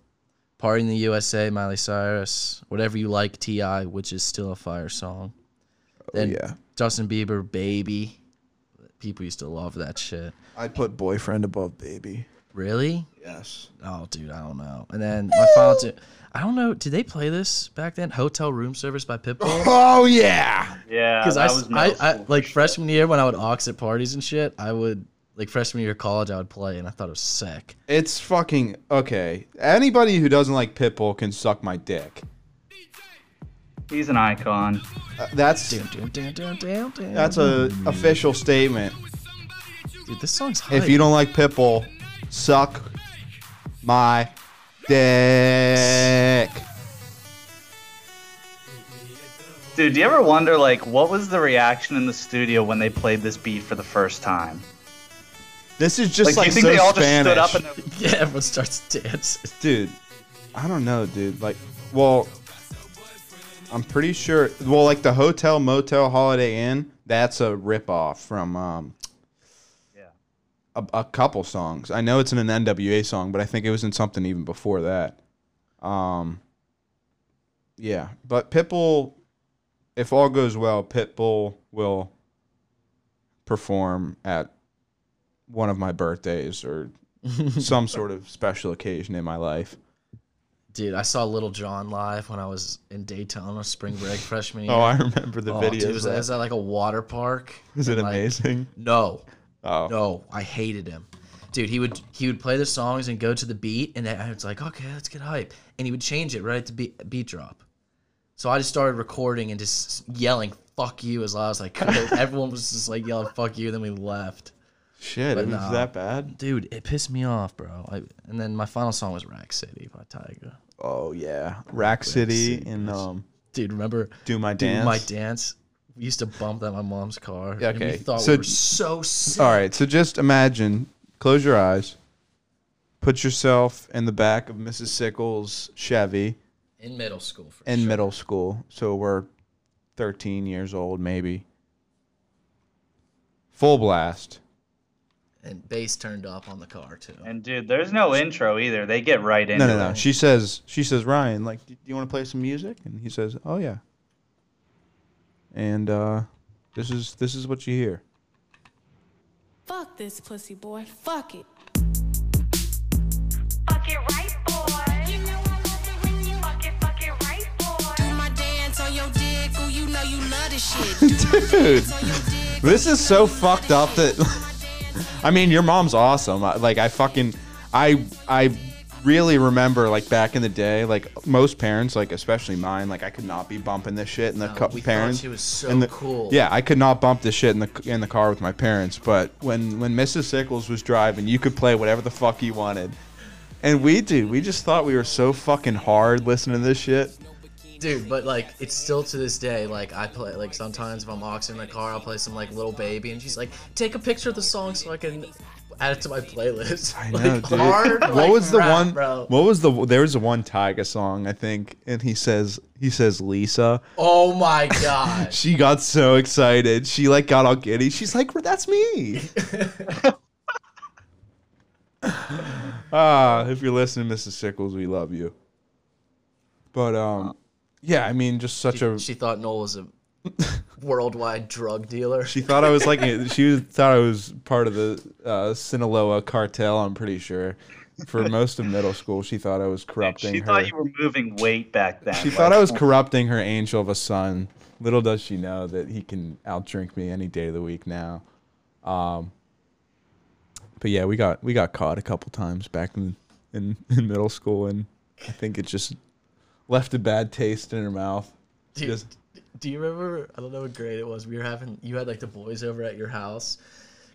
Party in the U S A, Miley Cyrus. Whatever You Like, T I, which is still a fire song. Oh, then yeah. Justin Bieber, Baby. People used to love that shit. I'd put Boyfriend above Baby. Really? Yes. Oh, dude, I don't know. And then my final two. I don't know. Did they play this back then? Hotel Room Service by Pitbull. Oh yeah. Yeah. Because I, was I, I, I like freshman year when I would aux at parties and shit, I would like freshman year of college, I would play, and I thought it was sick. It's fucking okay. Anybody who doesn't like Pitbull can suck my dick. He's an icon. Uh, that's damn, damn, damn, damn, damn. That's a official statement. Dude, this song's hype. If you don't like Pitbull, suck my dick. Dude, do you ever wonder, like, what was the reaction in the studio when they played this beat for the first time? This is just like, like do you think so they all Spanish. just stood up and yeah, everyone starts dancing. Dude, I don't know, dude. Like, well. I'm pretty sure, well, like the Hotel Motel Holiday Inn, that's a ripoff from um, yeah. a, a couple songs. I know it's in an N W A song, but I think it was in something even before that. Um, yeah, but Pitbull, if all goes well, Pitbull will perform at one of my birthdays or some sort of special occasion in my life. Dude, I saw Little John live when I was in Daytona spring break freshman year. Oh, I remember the oh, video. Dude, was that, was that like a water park? Was it like, amazing? No. Oh. No, I hated him. Dude, he would he would play the songs and go to the beat, and I was like, okay, let's get hype. And he would change it right at the beat, beat drop. So I just started recording and just yelling, fuck you, as loud as I could. Everyone was just like yelling, fuck you, and then we left. Shit, but it was nah, that bad? Dude, it pissed me off, bro. I, and then my final song was Rack City by Tyga. Oh, yeah. Rack City and, um... Dude, remember... Do My Dance? Do My Dance. We used to bump that in my mom's car. Okay. And we thought so, we were so sick. All right, so just imagine, close your eyes, put yourself in the back of Missus Sickles' Chevy. In middle school, for In sure. middle school. So we're thirteen years old, maybe. Full blast. And bass turned up on the car, too. And, dude, there's no intro either. They get right into it. No, no, no. It. She says, she says, Ryan, like, do you want to play some music? And he says, oh, yeah. And uh, this is this is what you hear. Fuck this pussy boy. Fuck it. Fuck it right. Dude, this is so fucked up that... I mean, your mom's awesome. Like, I fucking... I I really remember, like, back in the day, like, most parents, like, especially mine, like, I could not be bumping this shit in the car. Oh, we parents, thought she was so the, cool. Yeah, I could not bump this shit in the in the car with my parents. But when, when Missus Sickles was driving, you could play whatever the fuck you wanted. And we, dude, we just thought we were so fucking hard listening to this shit. Dude, but, like, it's still to this day, like, I play, like, sometimes if I'm oxing in the car, I'll play some, like, Little Baby, and she's like, take a picture of the song so I can add it to my playlist. I know, like, dude. Hard, what like, was the rap, one, bro. What was the, there was a one Tyga song, I think, and he says, he says Lisa. Oh, my God. She got so excited. She, like, got all giddy. She's like, that's me. Ah, if you're listening, Missus Sickles, we love you. But, um... yeah, I mean, just such she, a. She thought Noel was a worldwide drug dealer. She thought I was like, she thought I was part of the uh, Sinaloa cartel. I'm pretty sure. For most of middle school, she thought I was corrupting. She her. thought you were moving weight back then. She like, thought I was corrupting her angel of a son. Little does she know that he can outdrink me any day of the week now. Um, but yeah, we got we got caught a couple times back in in, in middle school, and I think it just. Left a bad taste in her mouth. Do you, do you remember? I don't know what grade it was. We were having you had like the boys over at your house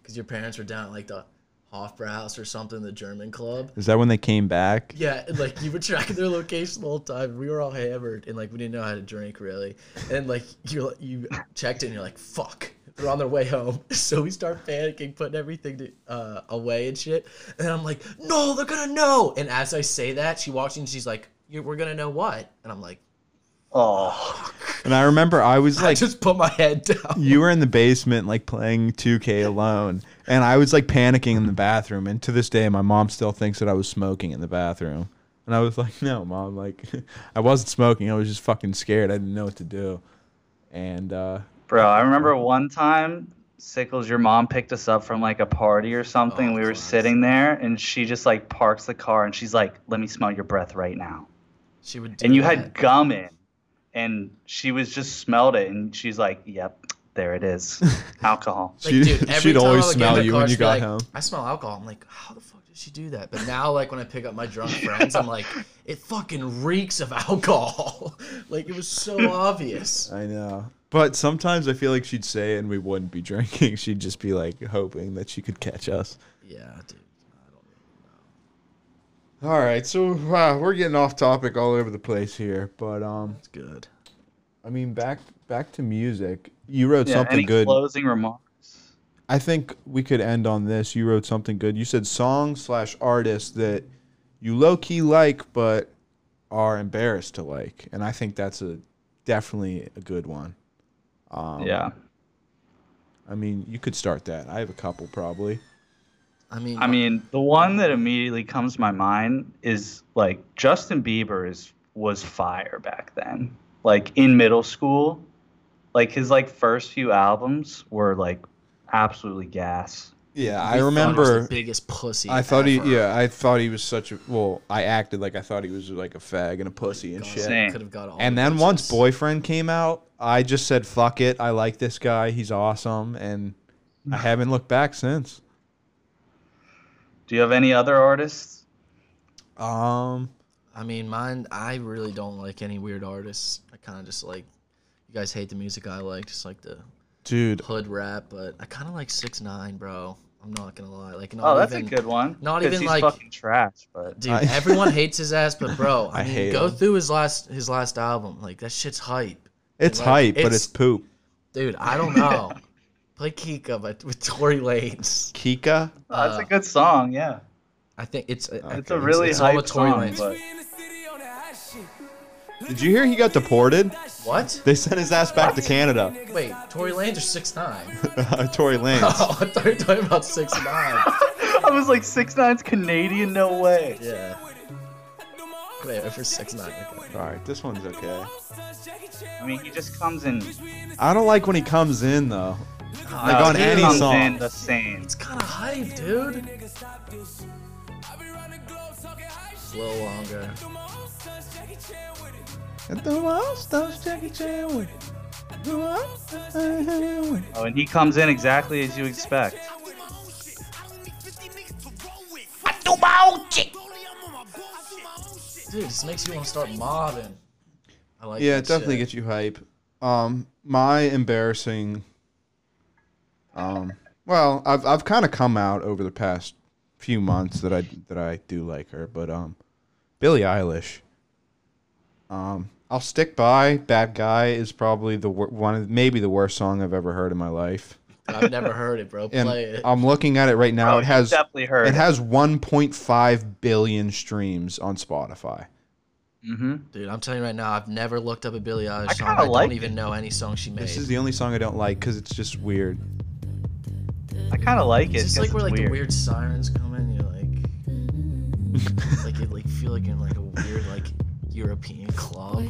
because your parents were down at like the Hofbrauhaus or something, the German club. Is that when they came back? Yeah, and, like you were tracking their location the whole time. We were all hammered and like we didn't know how to drink really. And like you you checked in, and you're like fuck. They're on their way home, so we start panicking, putting everything to, uh, away and shit. And I'm like, no, they're gonna know. And as I say that, she walks in, and she's like. You're, we're gonna know what, and I'm like, oh. And I remember I was like, I just put my head down. You were in the basement, like playing two K alone, and I was like panicking in the bathroom. And to this day, my mom still thinks that I was smoking in the bathroom. And I was like, no, mom, like I wasn't smoking. I was just fucking scared. I didn't know what to do. And uh, bro, I remember one time. Sickles, your mom picked us up from like a party or something. Oh, we were nice. Sitting there, and she just like parks the car, and she's like, "Let me smell your breath right now." She would do and you that. Had gum in, and she was just smelled it, and she's like, "Yep, there it is, alcohol." Like, she, dude, every she'd time always I would smell get in the you car, when you got like, home. I smell alcohol. I'm like, how the fuck did she do that? But now, like when I pick up my drunk friends, I'm like, it fucking reeks of alcohol. Like it was so obvious. I know. But sometimes I feel like she'd say it and we wouldn't be drinking. She'd just be like hoping that she could catch us. Yeah, dude. I don't really know. All right, so wow, we're getting off topic all over the place here, but um, that's good. I mean, back back to music. You wrote yeah, something any good. Closing remarks. I think we could end on this. You wrote something good. You said song slash artist that you low key like but are embarrassed to like, and I think that's a definitely a good one. Um, yeah, I mean, you could start that. I have a couple probably. I mean, I mean, the one that immediately comes to my mind is like Justin Bieber is was fire back then. Like in middle school, like his like first few albums were like absolutely gas. Yeah, I remember he was the biggest pussy. I thought ever. he, yeah, I thought he was such a. Well, I acted like I thought he was like a fag and a pussy and God, shit. Could have got all. And the then bitches. Once Boyfriend came out, I just said fuck it. I like this guy. He's awesome, and I haven't looked back since. Do you have any other artists? Um, I mean, mine. I really don't like any weird artists. I kind of just like. You guys hate the music I like. Just like the. Dude, hood rap, but I kind of like six nine, bro. I'm not gonna lie, like not oh, that's even, a good one. Not even he's like fucking trash, but dude, I, everyone hates his ass. But bro, I, I mean, hate go him. through his last his last album, like that shit's hype. It's like, hype, it's, but it's poop. Dude, I don't know. Play Kika, but with Tory Lanez. Kika, oh, that's uh, a good song. Yeah, I think it's okay. it's a really it's, hype it's all with Tory song. But... Did you hear he got deported? What? They sent his ass back what? to Canada. Wait, Tory Lanez or six nine? Tory Lanez. Oh, I thought you were talking about six nine. I was like, six nine's Canadian? No way. Yeah. Wait, wait for six nine. Okay. Alright, this one's okay. I mean, he just comes in. I don't like when he comes in, though. No, like on any comes song. In the same. It's kind of hype, dude. A little longer. Oh, and he comes in exactly as you expect. I do my own shit. Dude, this makes you want to start mobbing. I like yeah, it definitely shit. Gets you hype. Um, my embarrassing. Um, well, I've I've kind of come out over the past few months that I that I do like her, but um, Billie Eilish. Um, I'll stick by. Bad Guy is probably the wor one of maybe the worst song I've ever heard in my life. I've never heard it, bro. Play and it. I'm looking at it right now. Bro, it has definitely heard it, it has one point five billion streams on Spotify. Mm-hmm. Dude, I'm telling you right now, I've never looked up a Billie Eilish I song. I like don't it. even know any song she made. This is the only song I don't like because it's just weird. I kind of like it's it. Just like it's where like weird. the weird sirens come in. You're like, like you like feel like you're in like a weird like European club.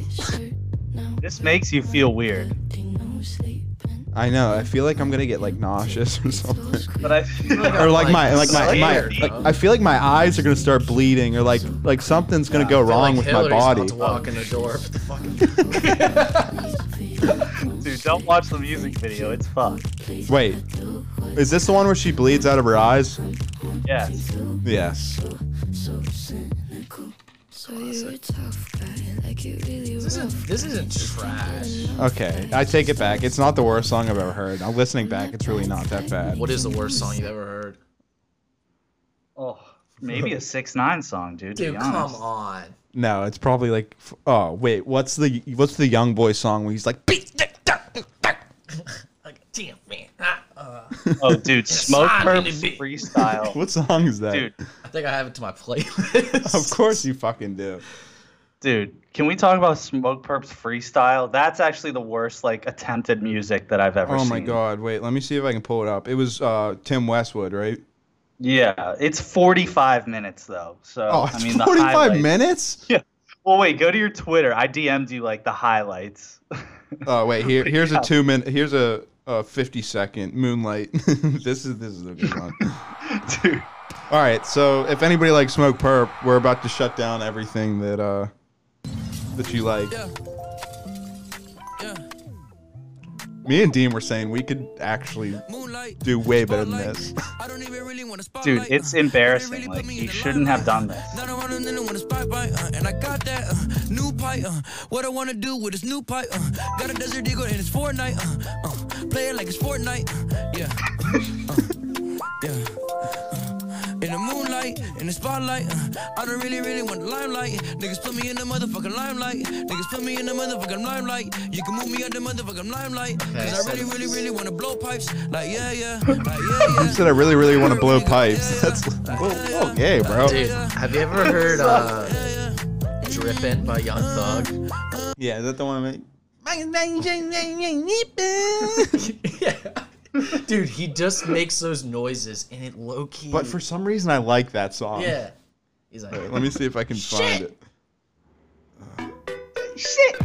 This makes you feel weird. I know. I feel like I'm gonna get like nauseous or something. But I feel like or like, like my like my, scared, my like, I feel like my eyes are gonna start bleeding or like like something's gonna yeah, go wrong like with Hillary's my body. About to walk in the door. Fucking Dude, don't watch the music video. It's fucked. Wait, is this the one where she bleeds out of her eyes? Yes. Yes. Classic. This isn't, this isn't trash. Okay, I take it back. It's not the worst song I've ever heard. I'm listening back. It's really not that bad. What is the worst song you've ever heard? Oh, maybe a six nine song, dude. Dude, come on. No, it's probably like. Oh wait, what's the what's the Young Boy song where he's like, damn man. Uh, oh, dude, Smoke Perp freestyle. What song is that? Dude, I think I have it to my playlist. Of course you fucking do. Dude, can we talk about Smoke Perp's freestyle? That's actually the worst, like, attempted music that I've ever oh seen. Oh, my God. Wait, let me see if I can pull it up. It was uh, Tim Westwood, right? Yeah. It's forty-five minutes, though. So, oh, it's I mean, forty-five minutes? Yeah. Well, wait, go to your Twitter. I D M'd you, like, the highlights. Oh, wait. Here, here's yeah. a two-minute – here's a – Uh, fifty second Moonlight. This is this is a good one. Dude. All right, so if anybody likes Smoke Perp, we're about to shut down everything that uh that you like. Yeah. Yeah. Me and Dean were saying we could actually do way better than this. Dude, it's embarrassing. Like, he shouldn't have done this. And I got that new pipe. What I want to do with this new pipe. Got a Desert Eagle and it's Fortnite. Play it like it's Fortnite. Yeah. Yeah. In the moonlight, in the spotlight. I don't really, really want the limelight. Niggas put me in the motherfucking limelight. Niggas put me in the motherfucking limelight. You can move me out the motherfucking limelight. Cause I really, really, really want to blow pipes. Like, yeah, yeah. Like, yeah, yeah. You said I really, really want to blow pipes. That's okay, bro. Dude, have you ever heard uh, Drippin' by Young Thug? Yeah, is that the one I make? Yeah. Dude, he just makes those noises and it low key. But for some reason, I like that song. Yeah. He's like, wait, let me see if I can shit. find it. Uh, shit.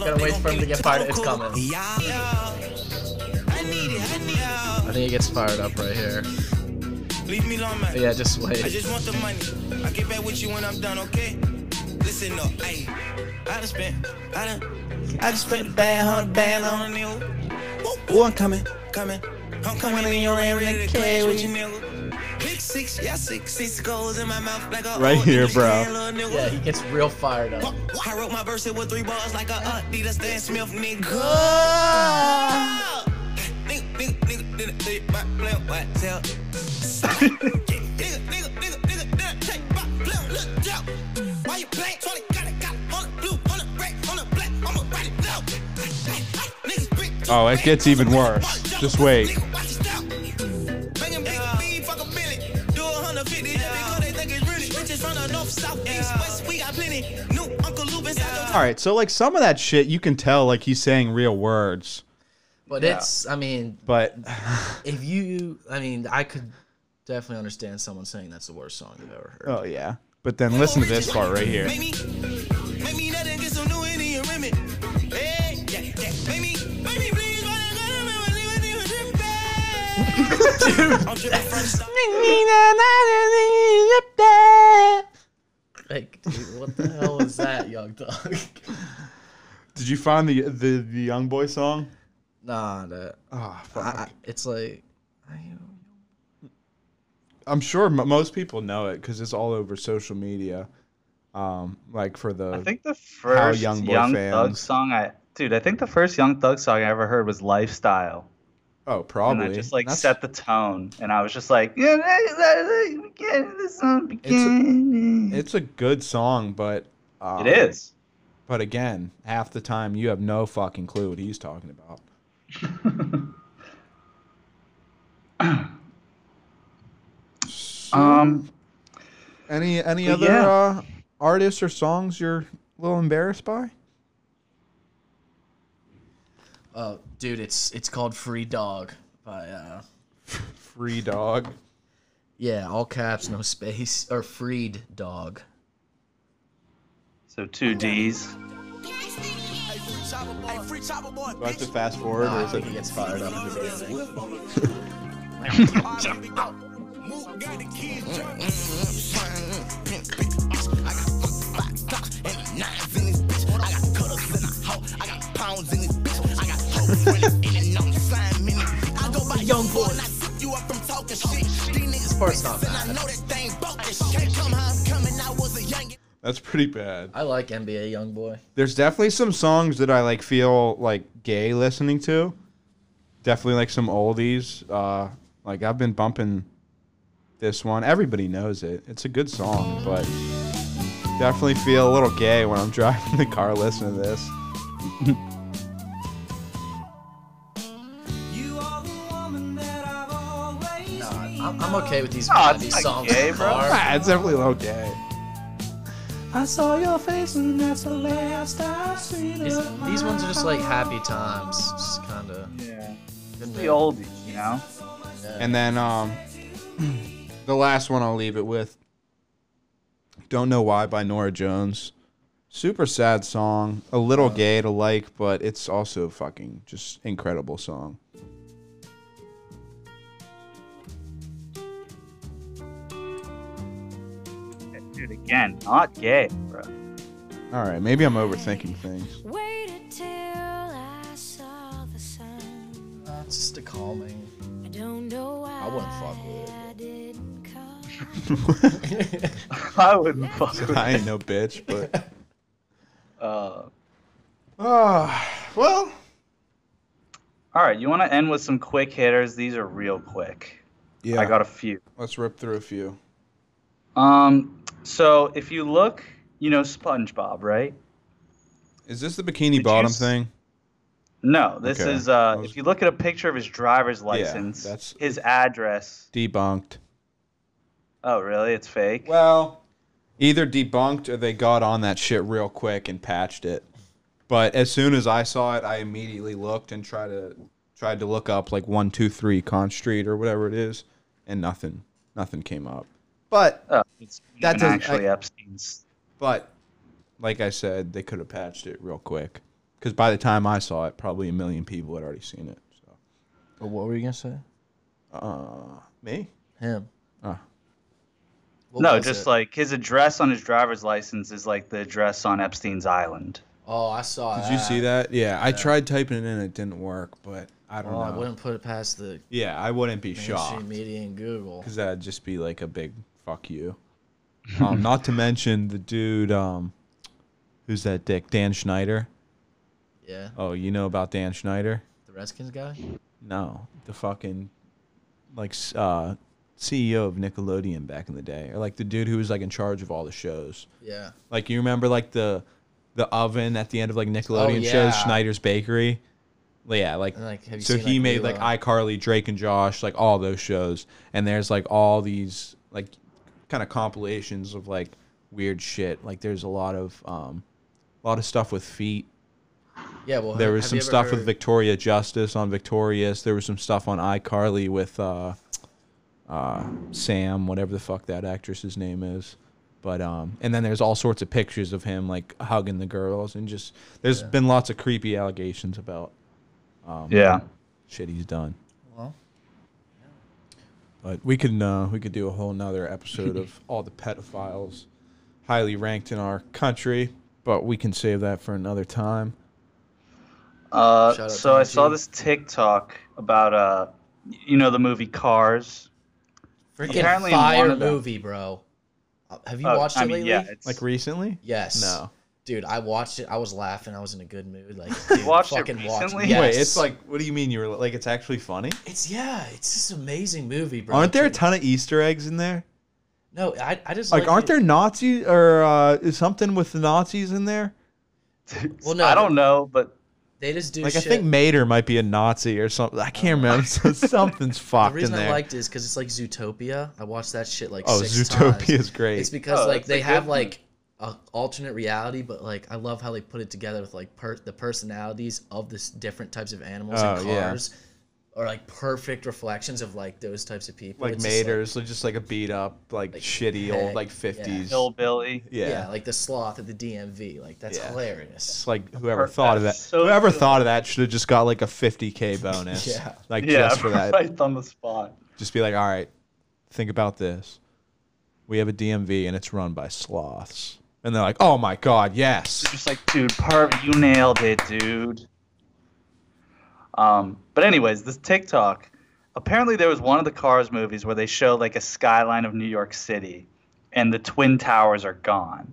Gotta wait for him to get fired. It's coming. I think he gets fired up right here. Leave me alone, man. Yeah, just wait. I just want the money. I get back with you when I'm done, okay? Listen up, hey. I done spent, I done, I just spent a bad hundred band on a nigga. Ooh, I'm coming, coming. I'm coming in your area, care with you, nigga. Big six, yeah, six, six goals in my mouth like a right here, bro. Yeah, he gets real fired up. I wrote my verse with three bars like a uh, Adidas Dan Smith, nigga. Nigga, nigga, nigga, nigga, my blood, my tail. Nigga, nigga, nigga, nigga, nigga, take my blood, look down. Why you playing? twenty, got it, got it, on the blue, on the red, on the black, I'm a ready blow. Niggas brick. Oh, it gets even worse. Just wait. Nigga, watch it down. Bang him, big bean, fuck a billion. Do a hundred fifty, because they think it's really. Bitches from the north, south, east, west, we got plenty. New Uncle Lube inside. All right, so like some of that shit, you can tell like he's saying real words. But yeah. it's, I mean, but if you, I mean, I could definitely understand someone saying that's the worst song you've ever heard. Oh, yeah. But then listen to this part right here. Drake, dude. What the hell is that, Young Thug? Did you find the the, the Young Boy song? Nah, that. Oh, fuck. I, I, it's like, I don't... I'm sure m- most people know it because it's all over social media. Um, like for the. I think the first Young, Young Thug song I, dude, I think the first Young Thug song I ever heard was "Lifestyle." Oh, probably. And I just like That's... set the tone, and I was just like, yeah, this song beginning. It's a, it's a good song, but um, it is. But again, half the time you have no fucking clue what he's talking about. So, um, any any other yeah. uh, artists or songs you're a little embarrassed by? Oh, dude, it's it's called Free Dog by uh Free Dog. Yeah, all caps, no space, or Freed Dog. So two D's. Do I have to fast forward nah, or is it he gets fired up? Young boy, you up from talking shit. First off, I know that thing broke this shit. Come how I'm coming, I was a young. That's pretty bad. I like N B A Youngboy. There's definitely some songs that I like feel like gay listening to. Definitely like some oldies. Uh, like I've been bumping this one. Everybody knows it. It's a good song, but definitely feel a little gay when I'm driving the car listening to this. nah, I'm okay with these oh, these songs. Gay, bro. Nah, it's definitely a little gay. I saw your face and that's the last I see. These ones are just like happy times, just kind of. Yeah. It's the oldies, you know. Yeah. And then um, the last one I'll leave it with. Don't Know Why by Norah Jones. Super sad song, a little uh, gay to like, but it's also fucking just incredible song. Dude, again, not gay, bro. All right, maybe I'm overthinking things. Waited till I saw the sun. Uh, it's just a calming. I don't know why. I wouldn't fuck with it. I didn't come. I wouldn't fuck with it. I ain't no bitch, but. uh. Uh. Well. All right, you want to end with some quick hitters? These are real quick. Yeah. I got a few. Let's rip through a few. Um. So, if you look, you know SpongeBob, right? Is this the Bikini Did Bottom you... thing? No, this okay. is, uh, was... if you look at a picture of his driver's license, yeah, that's... his address. Debunked. Oh, really? It's fake? Well, either debunked or they got on that shit real quick and patched it. But as soon as I saw it, I immediately looked and tried to tried to look up, like, one two three Conn Street or whatever it is, and nothing. Nothing came up. But oh, it's that doesn't actually I, Epstein's. But like I said, they could have patched it real quick because by the time I saw it, probably a million people had already seen it. So, but what were you gonna say? Uh, me? Him? Uh. No, just it? like his address on his driver's license is like the address on Epstein's Island. Oh, I saw it. Did that. you see that? Yeah, yeah, I tried typing it in, it didn't work, but. I don't well, know. I wouldn't put it past the. Yeah, I wouldn't be shocked. Media and Google. Because that'd just be like a big fuck you. Um, not to mention the dude, um, who's that dick? Dan Schneider. Yeah. Oh, you know about Dan Schneider? The Redskins guy? No, the fucking like uh, C E O of Nickelodeon back in the day, or like the dude who was like in charge of all the shows. Yeah. Like you remember like the the oven at the end of like Nickelodeon oh, yeah. shows, Schneider's Bakery. Yeah, like, like have you so seen, he like, made Lilo? Like iCarly, Drake and Josh, like all those shows, and there's like all these like kind of compilations of like weird shit. Like there's a lot of um, a lot of stuff with feet. Yeah, well, there was some stuff heard... with Victoria Justice on Victorious. There was some stuff on iCarly with uh, uh, Sam, whatever the fuck that actress's name is. But um, and then there's all sorts of pictures of him like hugging the girls and just there's yeah. been lots of creepy allegations about. Um, yeah, shit, he's done. Well, yeah. But we could uh, we could do a whole nother episode of all the pedophiles, highly ranked in our country, but we can save that for another time. Uh, so I saw this TikTok about, uh, you know, the movie Cars. Freaking fire movie, bro. Have you uh, watched it I mean, lately? Yeah, like recently? Yes. No. Dude, I watched it. I was laughing. I was in a good mood. Like, dude, watched fucking it recently? Watch it. Yes. Wait, it's like, what do you mean you were like, it's actually funny? It's, yeah, it's this amazing movie, bro. Aren't there a ton of Easter eggs in there? No, I, I just like, like aren't it. there Nazis or uh, is something with the Nazis in there? Well, no, I don't know, but. They just do like shit. I think Mater might be a Nazi or something. I can't remember. Something's fucked in there. The reason I liked it is because it's like Zootopia. I watched that shit like oh, six Zootopia times. Oh, Zootopia is great. It's because oh, like they have one. like a alternate reality, but like I love how they put it together with like per the personalities of this different types of animals oh, and cars yeah. are like perfect reflections of like those types of people. Like Mater's, like, so just like a beat up, like, like shitty heck, old like fifties hillbilly. Yeah. Yeah. yeah, like the sloth at the D M V. Like that's yeah. hilarious. It's like whoever perfect. thought of that. So whoever cool. thought of that should have just got like a fifty K bonus. yeah, like yeah, just for that. Right on the spot. Just be like, all right, think about this. We have a D M V and it's run by sloths, and they're like, oh my god, yes. It's just like, dude, perv, you nailed it, dude. Um, but anyways, this TikTok, apparently there was one of the Cars movies where they show like a skyline of New York City and the Twin Towers are gone.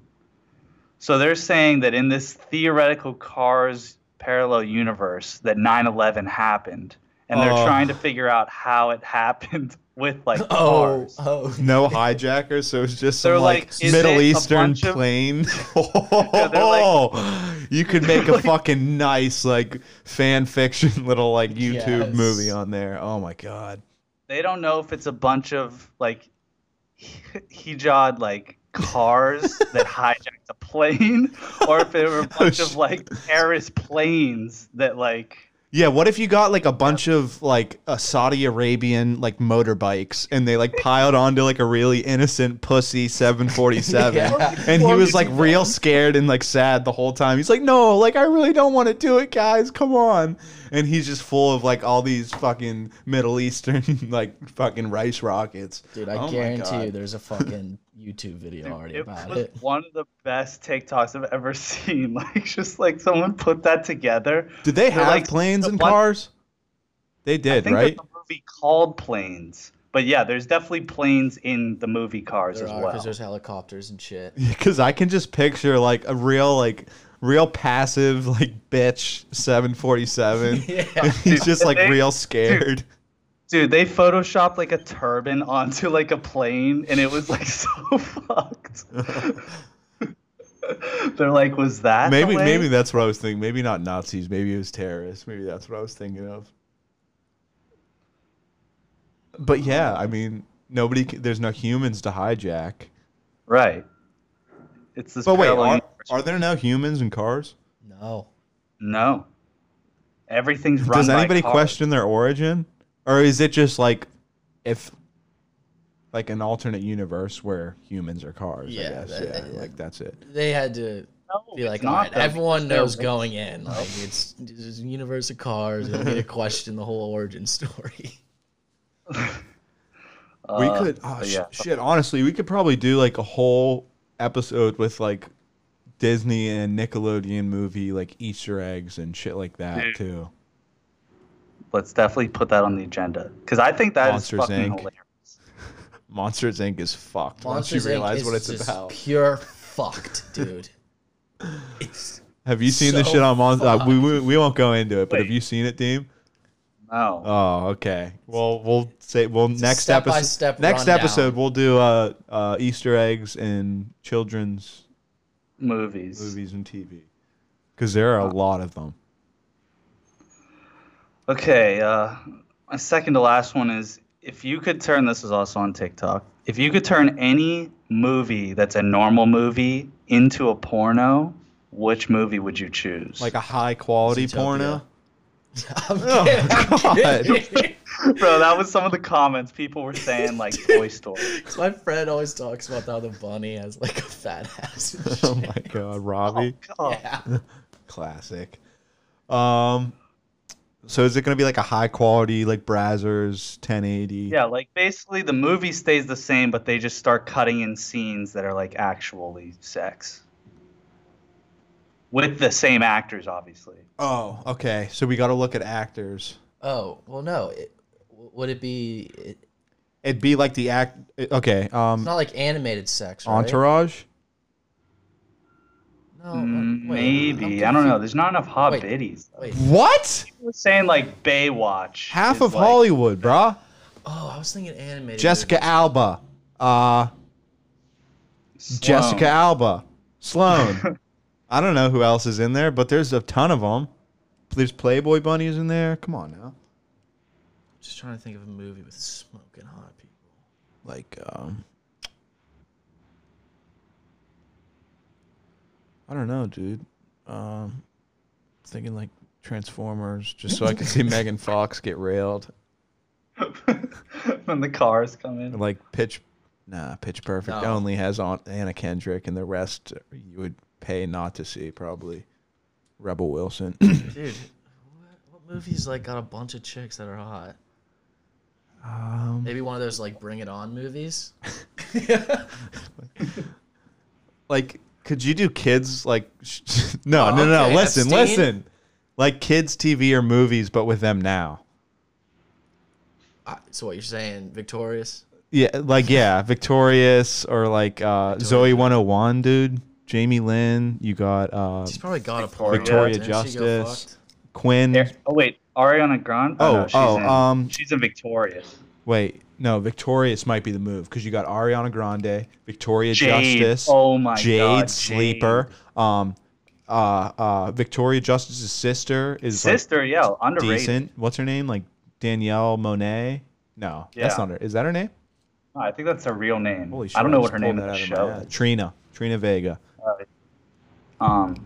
So they're saying that in this theoretical Cars parallel universe that nine eleven happened, and they're oh. trying to figure out how it happened with like cars. Oh, oh. No hijackers, so it's just some like, like Middle Eastern plane. Oh, yeah, like, you could make a like, fucking nice like fan fiction little like YouTube yes. movie on there. Oh my god. They don't know if it's a bunch of like hijab like cars that hijacked a plane, or if it were a bunch oh, of like terrorist planes that like. Yeah, what if you got like a bunch of like a Saudi Arabian like motorbikes and they like piled onto like a really innocent pussy seven forty-seven yeah. and he was like real scared and like sad the whole time. He's like, no, like I really don't want to do it, guys. Come on. And he's just full of like all these fucking Middle Eastern like fucking rice rockets. Dude, I oh guarantee you there's a fucking YouTube video Dude, already it about was it. One of the best TikToks I've ever seen. Like, just like someone put that together. Did they have like planes and cars? They did, right? I think there's a movie called Planes, but yeah, there's definitely planes in the movie Cars as well. Because there's helicopters and shit. Because I can just picture like a real like. Real passive, like, bitch, seven forty-seven. Yeah. He's just, like, they, real scared. Dude, dude, they photoshopped, like, a turban onto, like, a plane, and it was, like, so fucked. They're like, was that Maybe the way? Maybe that's what I was thinking. Maybe not Nazis. Maybe it was terrorists. Maybe that's what I was thinking of. But, yeah, I mean, nobody, there's no humans to hijack. Right. It's this but wait, are, are there no humans in cars? No. No. Everything's run by cars. Does anybody question their origin? Or is it just like if like an alternate universe where humans are cars, yeah, I guess. That, yeah, yeah. Like that's it. They had to no, be like, all right, everyone knows going in. Like it's, it's a universe of cars. They need to question the whole origin story. uh, we could oh, yeah. sh shit, honestly, we could probably do like a whole episode with like Disney and Nickelodeon movie like Easter eggs and shit like that Dude. too. Let's definitely put that on the agenda because I think that Monsters, is fucking Incorporated. Hilarious. Monsters Incorporated is fucked. Monsters, once you realize Incorporated what it's just about. Pure fucked, dude. It's have you seen so this shit on Monsters? Uh, we, we we won't go into it, but Wait. have you seen it, Deem? No. Oh, okay. Well, we'll say well it's next step episode. Step next episode, down. we'll do uh, uh, Easter eggs in children's movies, movies and T V, because there are a lot of them. Okay. Uh, my second to last one is if you could turn. This is also on TikTok. If you could turn any movie that's a normal movie into a porno, which movie would you choose? Like a high quality porno. I'm kidding, oh, I'm kidding. God. Bro, that was some of the comments people were saying, like Toy Story. My friend always talks about how the bunny has like a fat ass. Oh my god, Robbie, oh, god. Yeah. Classic. Um, So is it going to be like a high quality, like Brazzers, ten eighty? Yeah, like basically the movie stays the same, but they just start cutting in scenes that are like actually sex. With the same actors, obviously. Oh, okay. So we got to look at actors. Oh, well, no. It, would it be... It, It'd be like the act... Okay. Um, it's not like animated sex, right? Entourage? No, mm, wait, maybe. I don't know. There's not enough hot wait, biddies. Wait. What? People were saying like Baywatch. Half of like Hollywood, bruh. Oh, I was thinking animated. Jessica movies. Alba. Uh, Jessica Alba. Sloane. I don't know who else is in there, but there's a ton of them. There's Playboy bunnies in there. Come on now. Just trying to think of a movie with smoking hot people. Like, um... I don't know, dude. Um, thinking like Transformers, just so I could see Megan Fox get railed. When the cars come in. Like Pitch... Nah, Pitch Perfect no. only has Anna Kendrick, and the rest you would pay not to see, probably. Rebel Wilson. Dude, what, what movies like got a bunch of chicks that are hot? Um, Maybe one of those like Bring It On movies? Like... Could you do kids like no, oh, no, no, okay. listen, Epstein? listen. Like kids T V or movies but with them now. Uh, so what you're saying, Victorious? Yeah, like yeah, Victorious or like uh Victorious. Zoe one oh one, dude. Jamie Lynn, you got uh she's probably got a party. Victoria yeah, Justice. Go Quinn. There, oh wait, Ariana Grande? Oh, oh, no, she's oh in, um she's in Victorious. Wait. No, Victorious might be the move because you got Ariana Grande, Victoria Jade. Justice, oh my Jade, God, Sleeper. Jade. Um, uh, uh, Victoria Justice's sister is sister, like, yeah, underrated. Decent. What's her name? Like Danielle Monet? No, yeah. that's not her. Is that her name? Oh, I think that's her real name. Holy shit, I don't know I what her name is. The show. Trina, Trina Vega. Uh, um.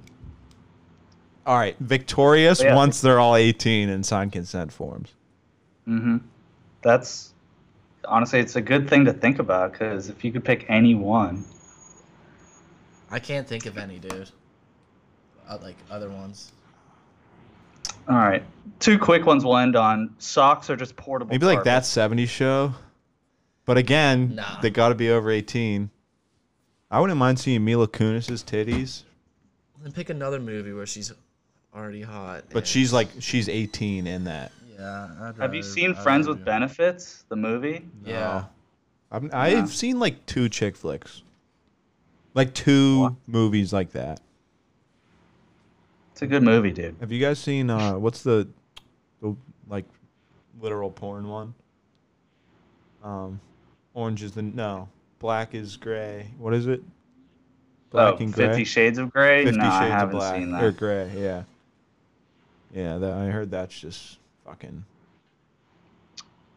All right, Victorious. Yeah. Once they're all eighteen and sign consent forms. Mm-hmm. That's. Honestly, it's a good thing to think about because if you could pick any one, I can't think of any, dude. I like other ones. All right, two quick ones. We'll end on socks are just portable. Maybe carpet. Like That seventies Show, but again, nah. they got to be over eighteen. I wouldn't mind seeing Mila Kunis's titties. Then pick another movie where she's already hot, but and... she's like she's eighteen in that. Yeah, rather, have you seen I'd Friends rather, with yeah. Benefits, the movie? No. Yeah. I'm, I've yeah. seen like two chick flicks. Like two what? movies like that. It's a good movie, dude. Have you guys seen, uh, what's the, the, like, literal porn one? Um, Orange is the, no. Black is Gray. What is it? Black oh, and Gray? Fifty Shades of Gray? Fifty no, Shades I haven't of Black. Seen that. Or Gray, yeah. Yeah, that, I heard that's just... Fucking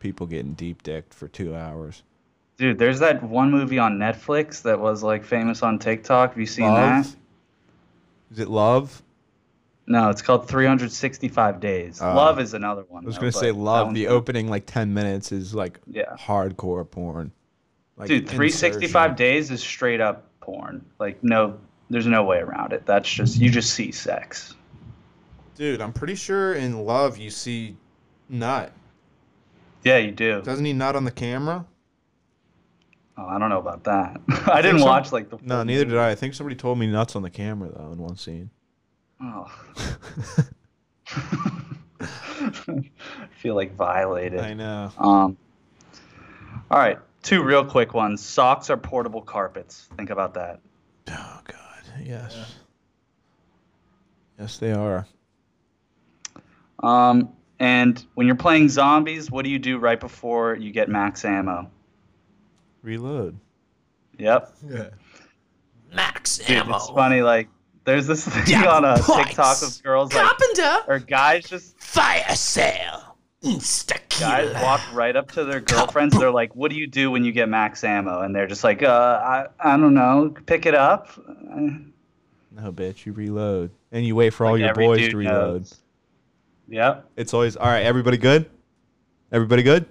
people getting deep dicked for two hours. Dude, there's that one movie on Netflix that was like famous on TikTok. Have you seen Love? that? Is it Love? No, it's called three hundred sixty-five Days. Uh, Love is another one. I was going to say Love. The opening like ten minutes is like yeah. hardcore porn. Like Dude, three hundred sixty-five insertion. Days is straight up porn. Like no, there's no way around it. That's just, you just see sex. Dude, I'm pretty sure in Love you see nut. Yeah, you do. Doesn't he nut on the camera? Oh, I don't know about that. I, I didn't some, watch like the. No, neither did I. I think somebody told me nuts on the camera though in one scene. Oh. I feel like violated. I know. Um. All right, two real quick ones. Socks are portable carpets. Think about that. Oh God, yes. Yeah. Yes, they are. Um, and when you're playing zombies, what do you do right before you get max ammo? Reload. Yep. Yeah. Max Dude, ammo. It's funny, like, there's this thing Death on a points. TikTok of girls, Carpenter, like, or guys just... Fire sale. Insta-killer. Guys walk right up to their girlfriends. They're like, what do you do when you get max ammo? And they're just like, uh, I, I don't know, pick it up. No, bitch, you reload. And you wait for like all your boys to reload. Knows. Yeah. It's always all right. Everybody good? Everybody good?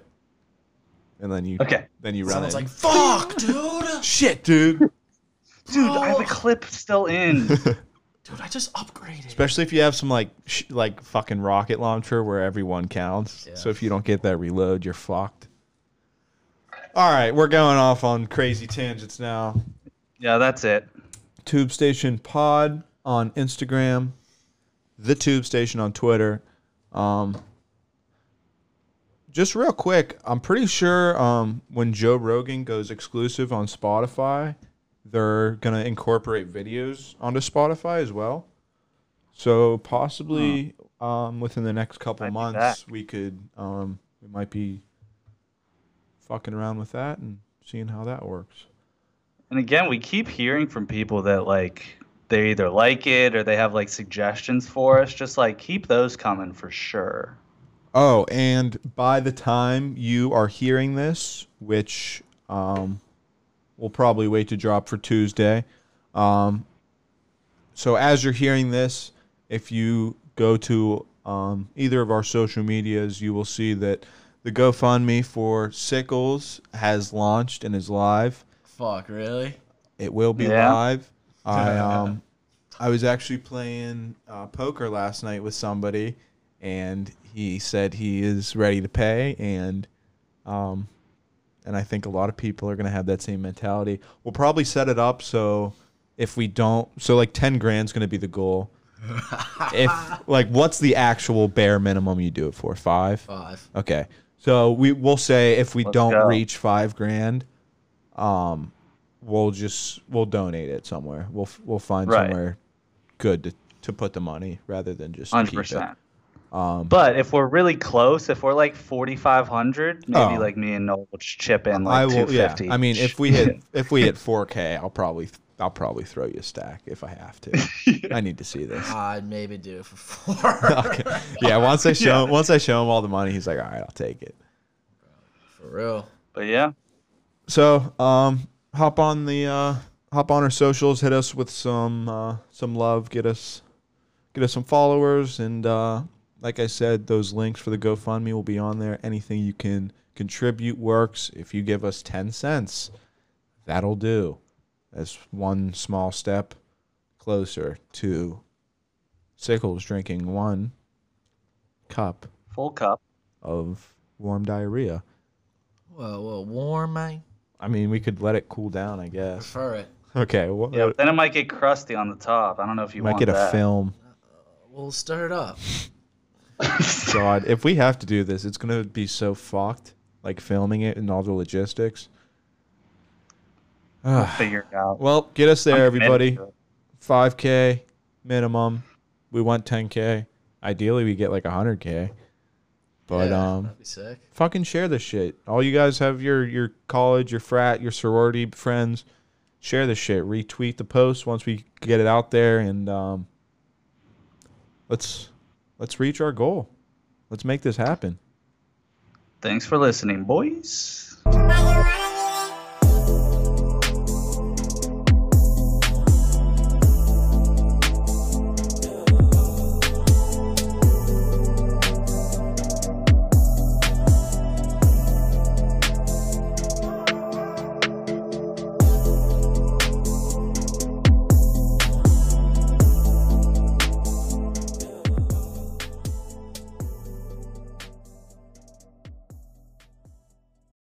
And then you okay. Then you Someone's run. It's like fuck, dude. Shit, dude. Dude, oh. I have a clip still in. Dude, I just upgraded. Especially if you have some like sh like fucking rocket launcher where everyone counts. Yeah. So if you don't get that reload, you're fucked. All right, we're going off on crazy tangents now. Yeah, that's it. Tube Station Pod on Instagram, The Tube Station on Twitter. Um, just real quick, I'm pretty sure um, when Joe Rogan goes exclusive on Spotify, they're going to incorporate videos onto Spotify as well. So possibly oh. um, within the next couple months, we could um, we might be fucking around with that and seeing how that works. And again, we keep hearing from people that like they either like it or they have like suggestions for us. Just like keep those coming for sure. Oh, and by the time you are hearing this, which um, we'll probably wait to drop for Tuesday. Um, so as you're hearing this, if you go to um, either of our social medias, you will see that the GoFundMe for Sickles has launched and is live. Fuck, really? It will be yeah. live. I um, I was actually playing uh, poker last night with somebody, and he said he is ready to pay, and um, and I think a lot of people are gonna have that same mentality. We'll probably set it up so if we don't, so like ten grand's gonna be the goal. If like, what's the actual bare minimum you do it for? Five. Five. Okay. So we will say if we Let's don't go. reach five grand, um, we'll just we'll donate it somewhere. We'll we'll find right. somewhere good to to put the money rather than just hundred percent. Um, but if we're really close, if we're like forty five hundred, maybe oh, like me and Noel will chip in like two fifty. Yeah. I mean, if we hit if we hit four K, I'll probably I'll probably throw you a stack if I have to. yeah. I need to see this. I'd maybe do it for four. okay. Yeah, once I show yeah. once I show him all the money, he's like, all right, I'll take it. For real. But yeah. So, um, hop on the uh, hop on our socials. Hit us with some uh, some love. Get us get us some followers. And uh, like I said, those links for the GoFundMe will be on there. Anything you can contribute works. If you give us ten cents, that'll do. That's one small step closer to Sickles drinking one cup, full cup of warm diarrhea. Whoa, whoa, warm, man. I mean, we could let it cool down, I guess. I prefer it. Okay. Well, yeah, but then it might get crusty on the top. I don't know if you might want get that. a film. Uh, we'll stir it up. God, if we have to do this, it's gonna be so fucked. Like filming it and all the logistics. We'll figure it out. Well, get us there, I'm everybody. Five K minimum. We want ten K. Ideally, we get like a hundred K. But yeah, um, that'd be sick. Fucking share this shit. All you guys have your your college, your frat, your sorority friends. Share this shit. Retweet the post once we get it out there, and um, let's let's reach our goal. Let's make this happen. Thanks for listening, boys.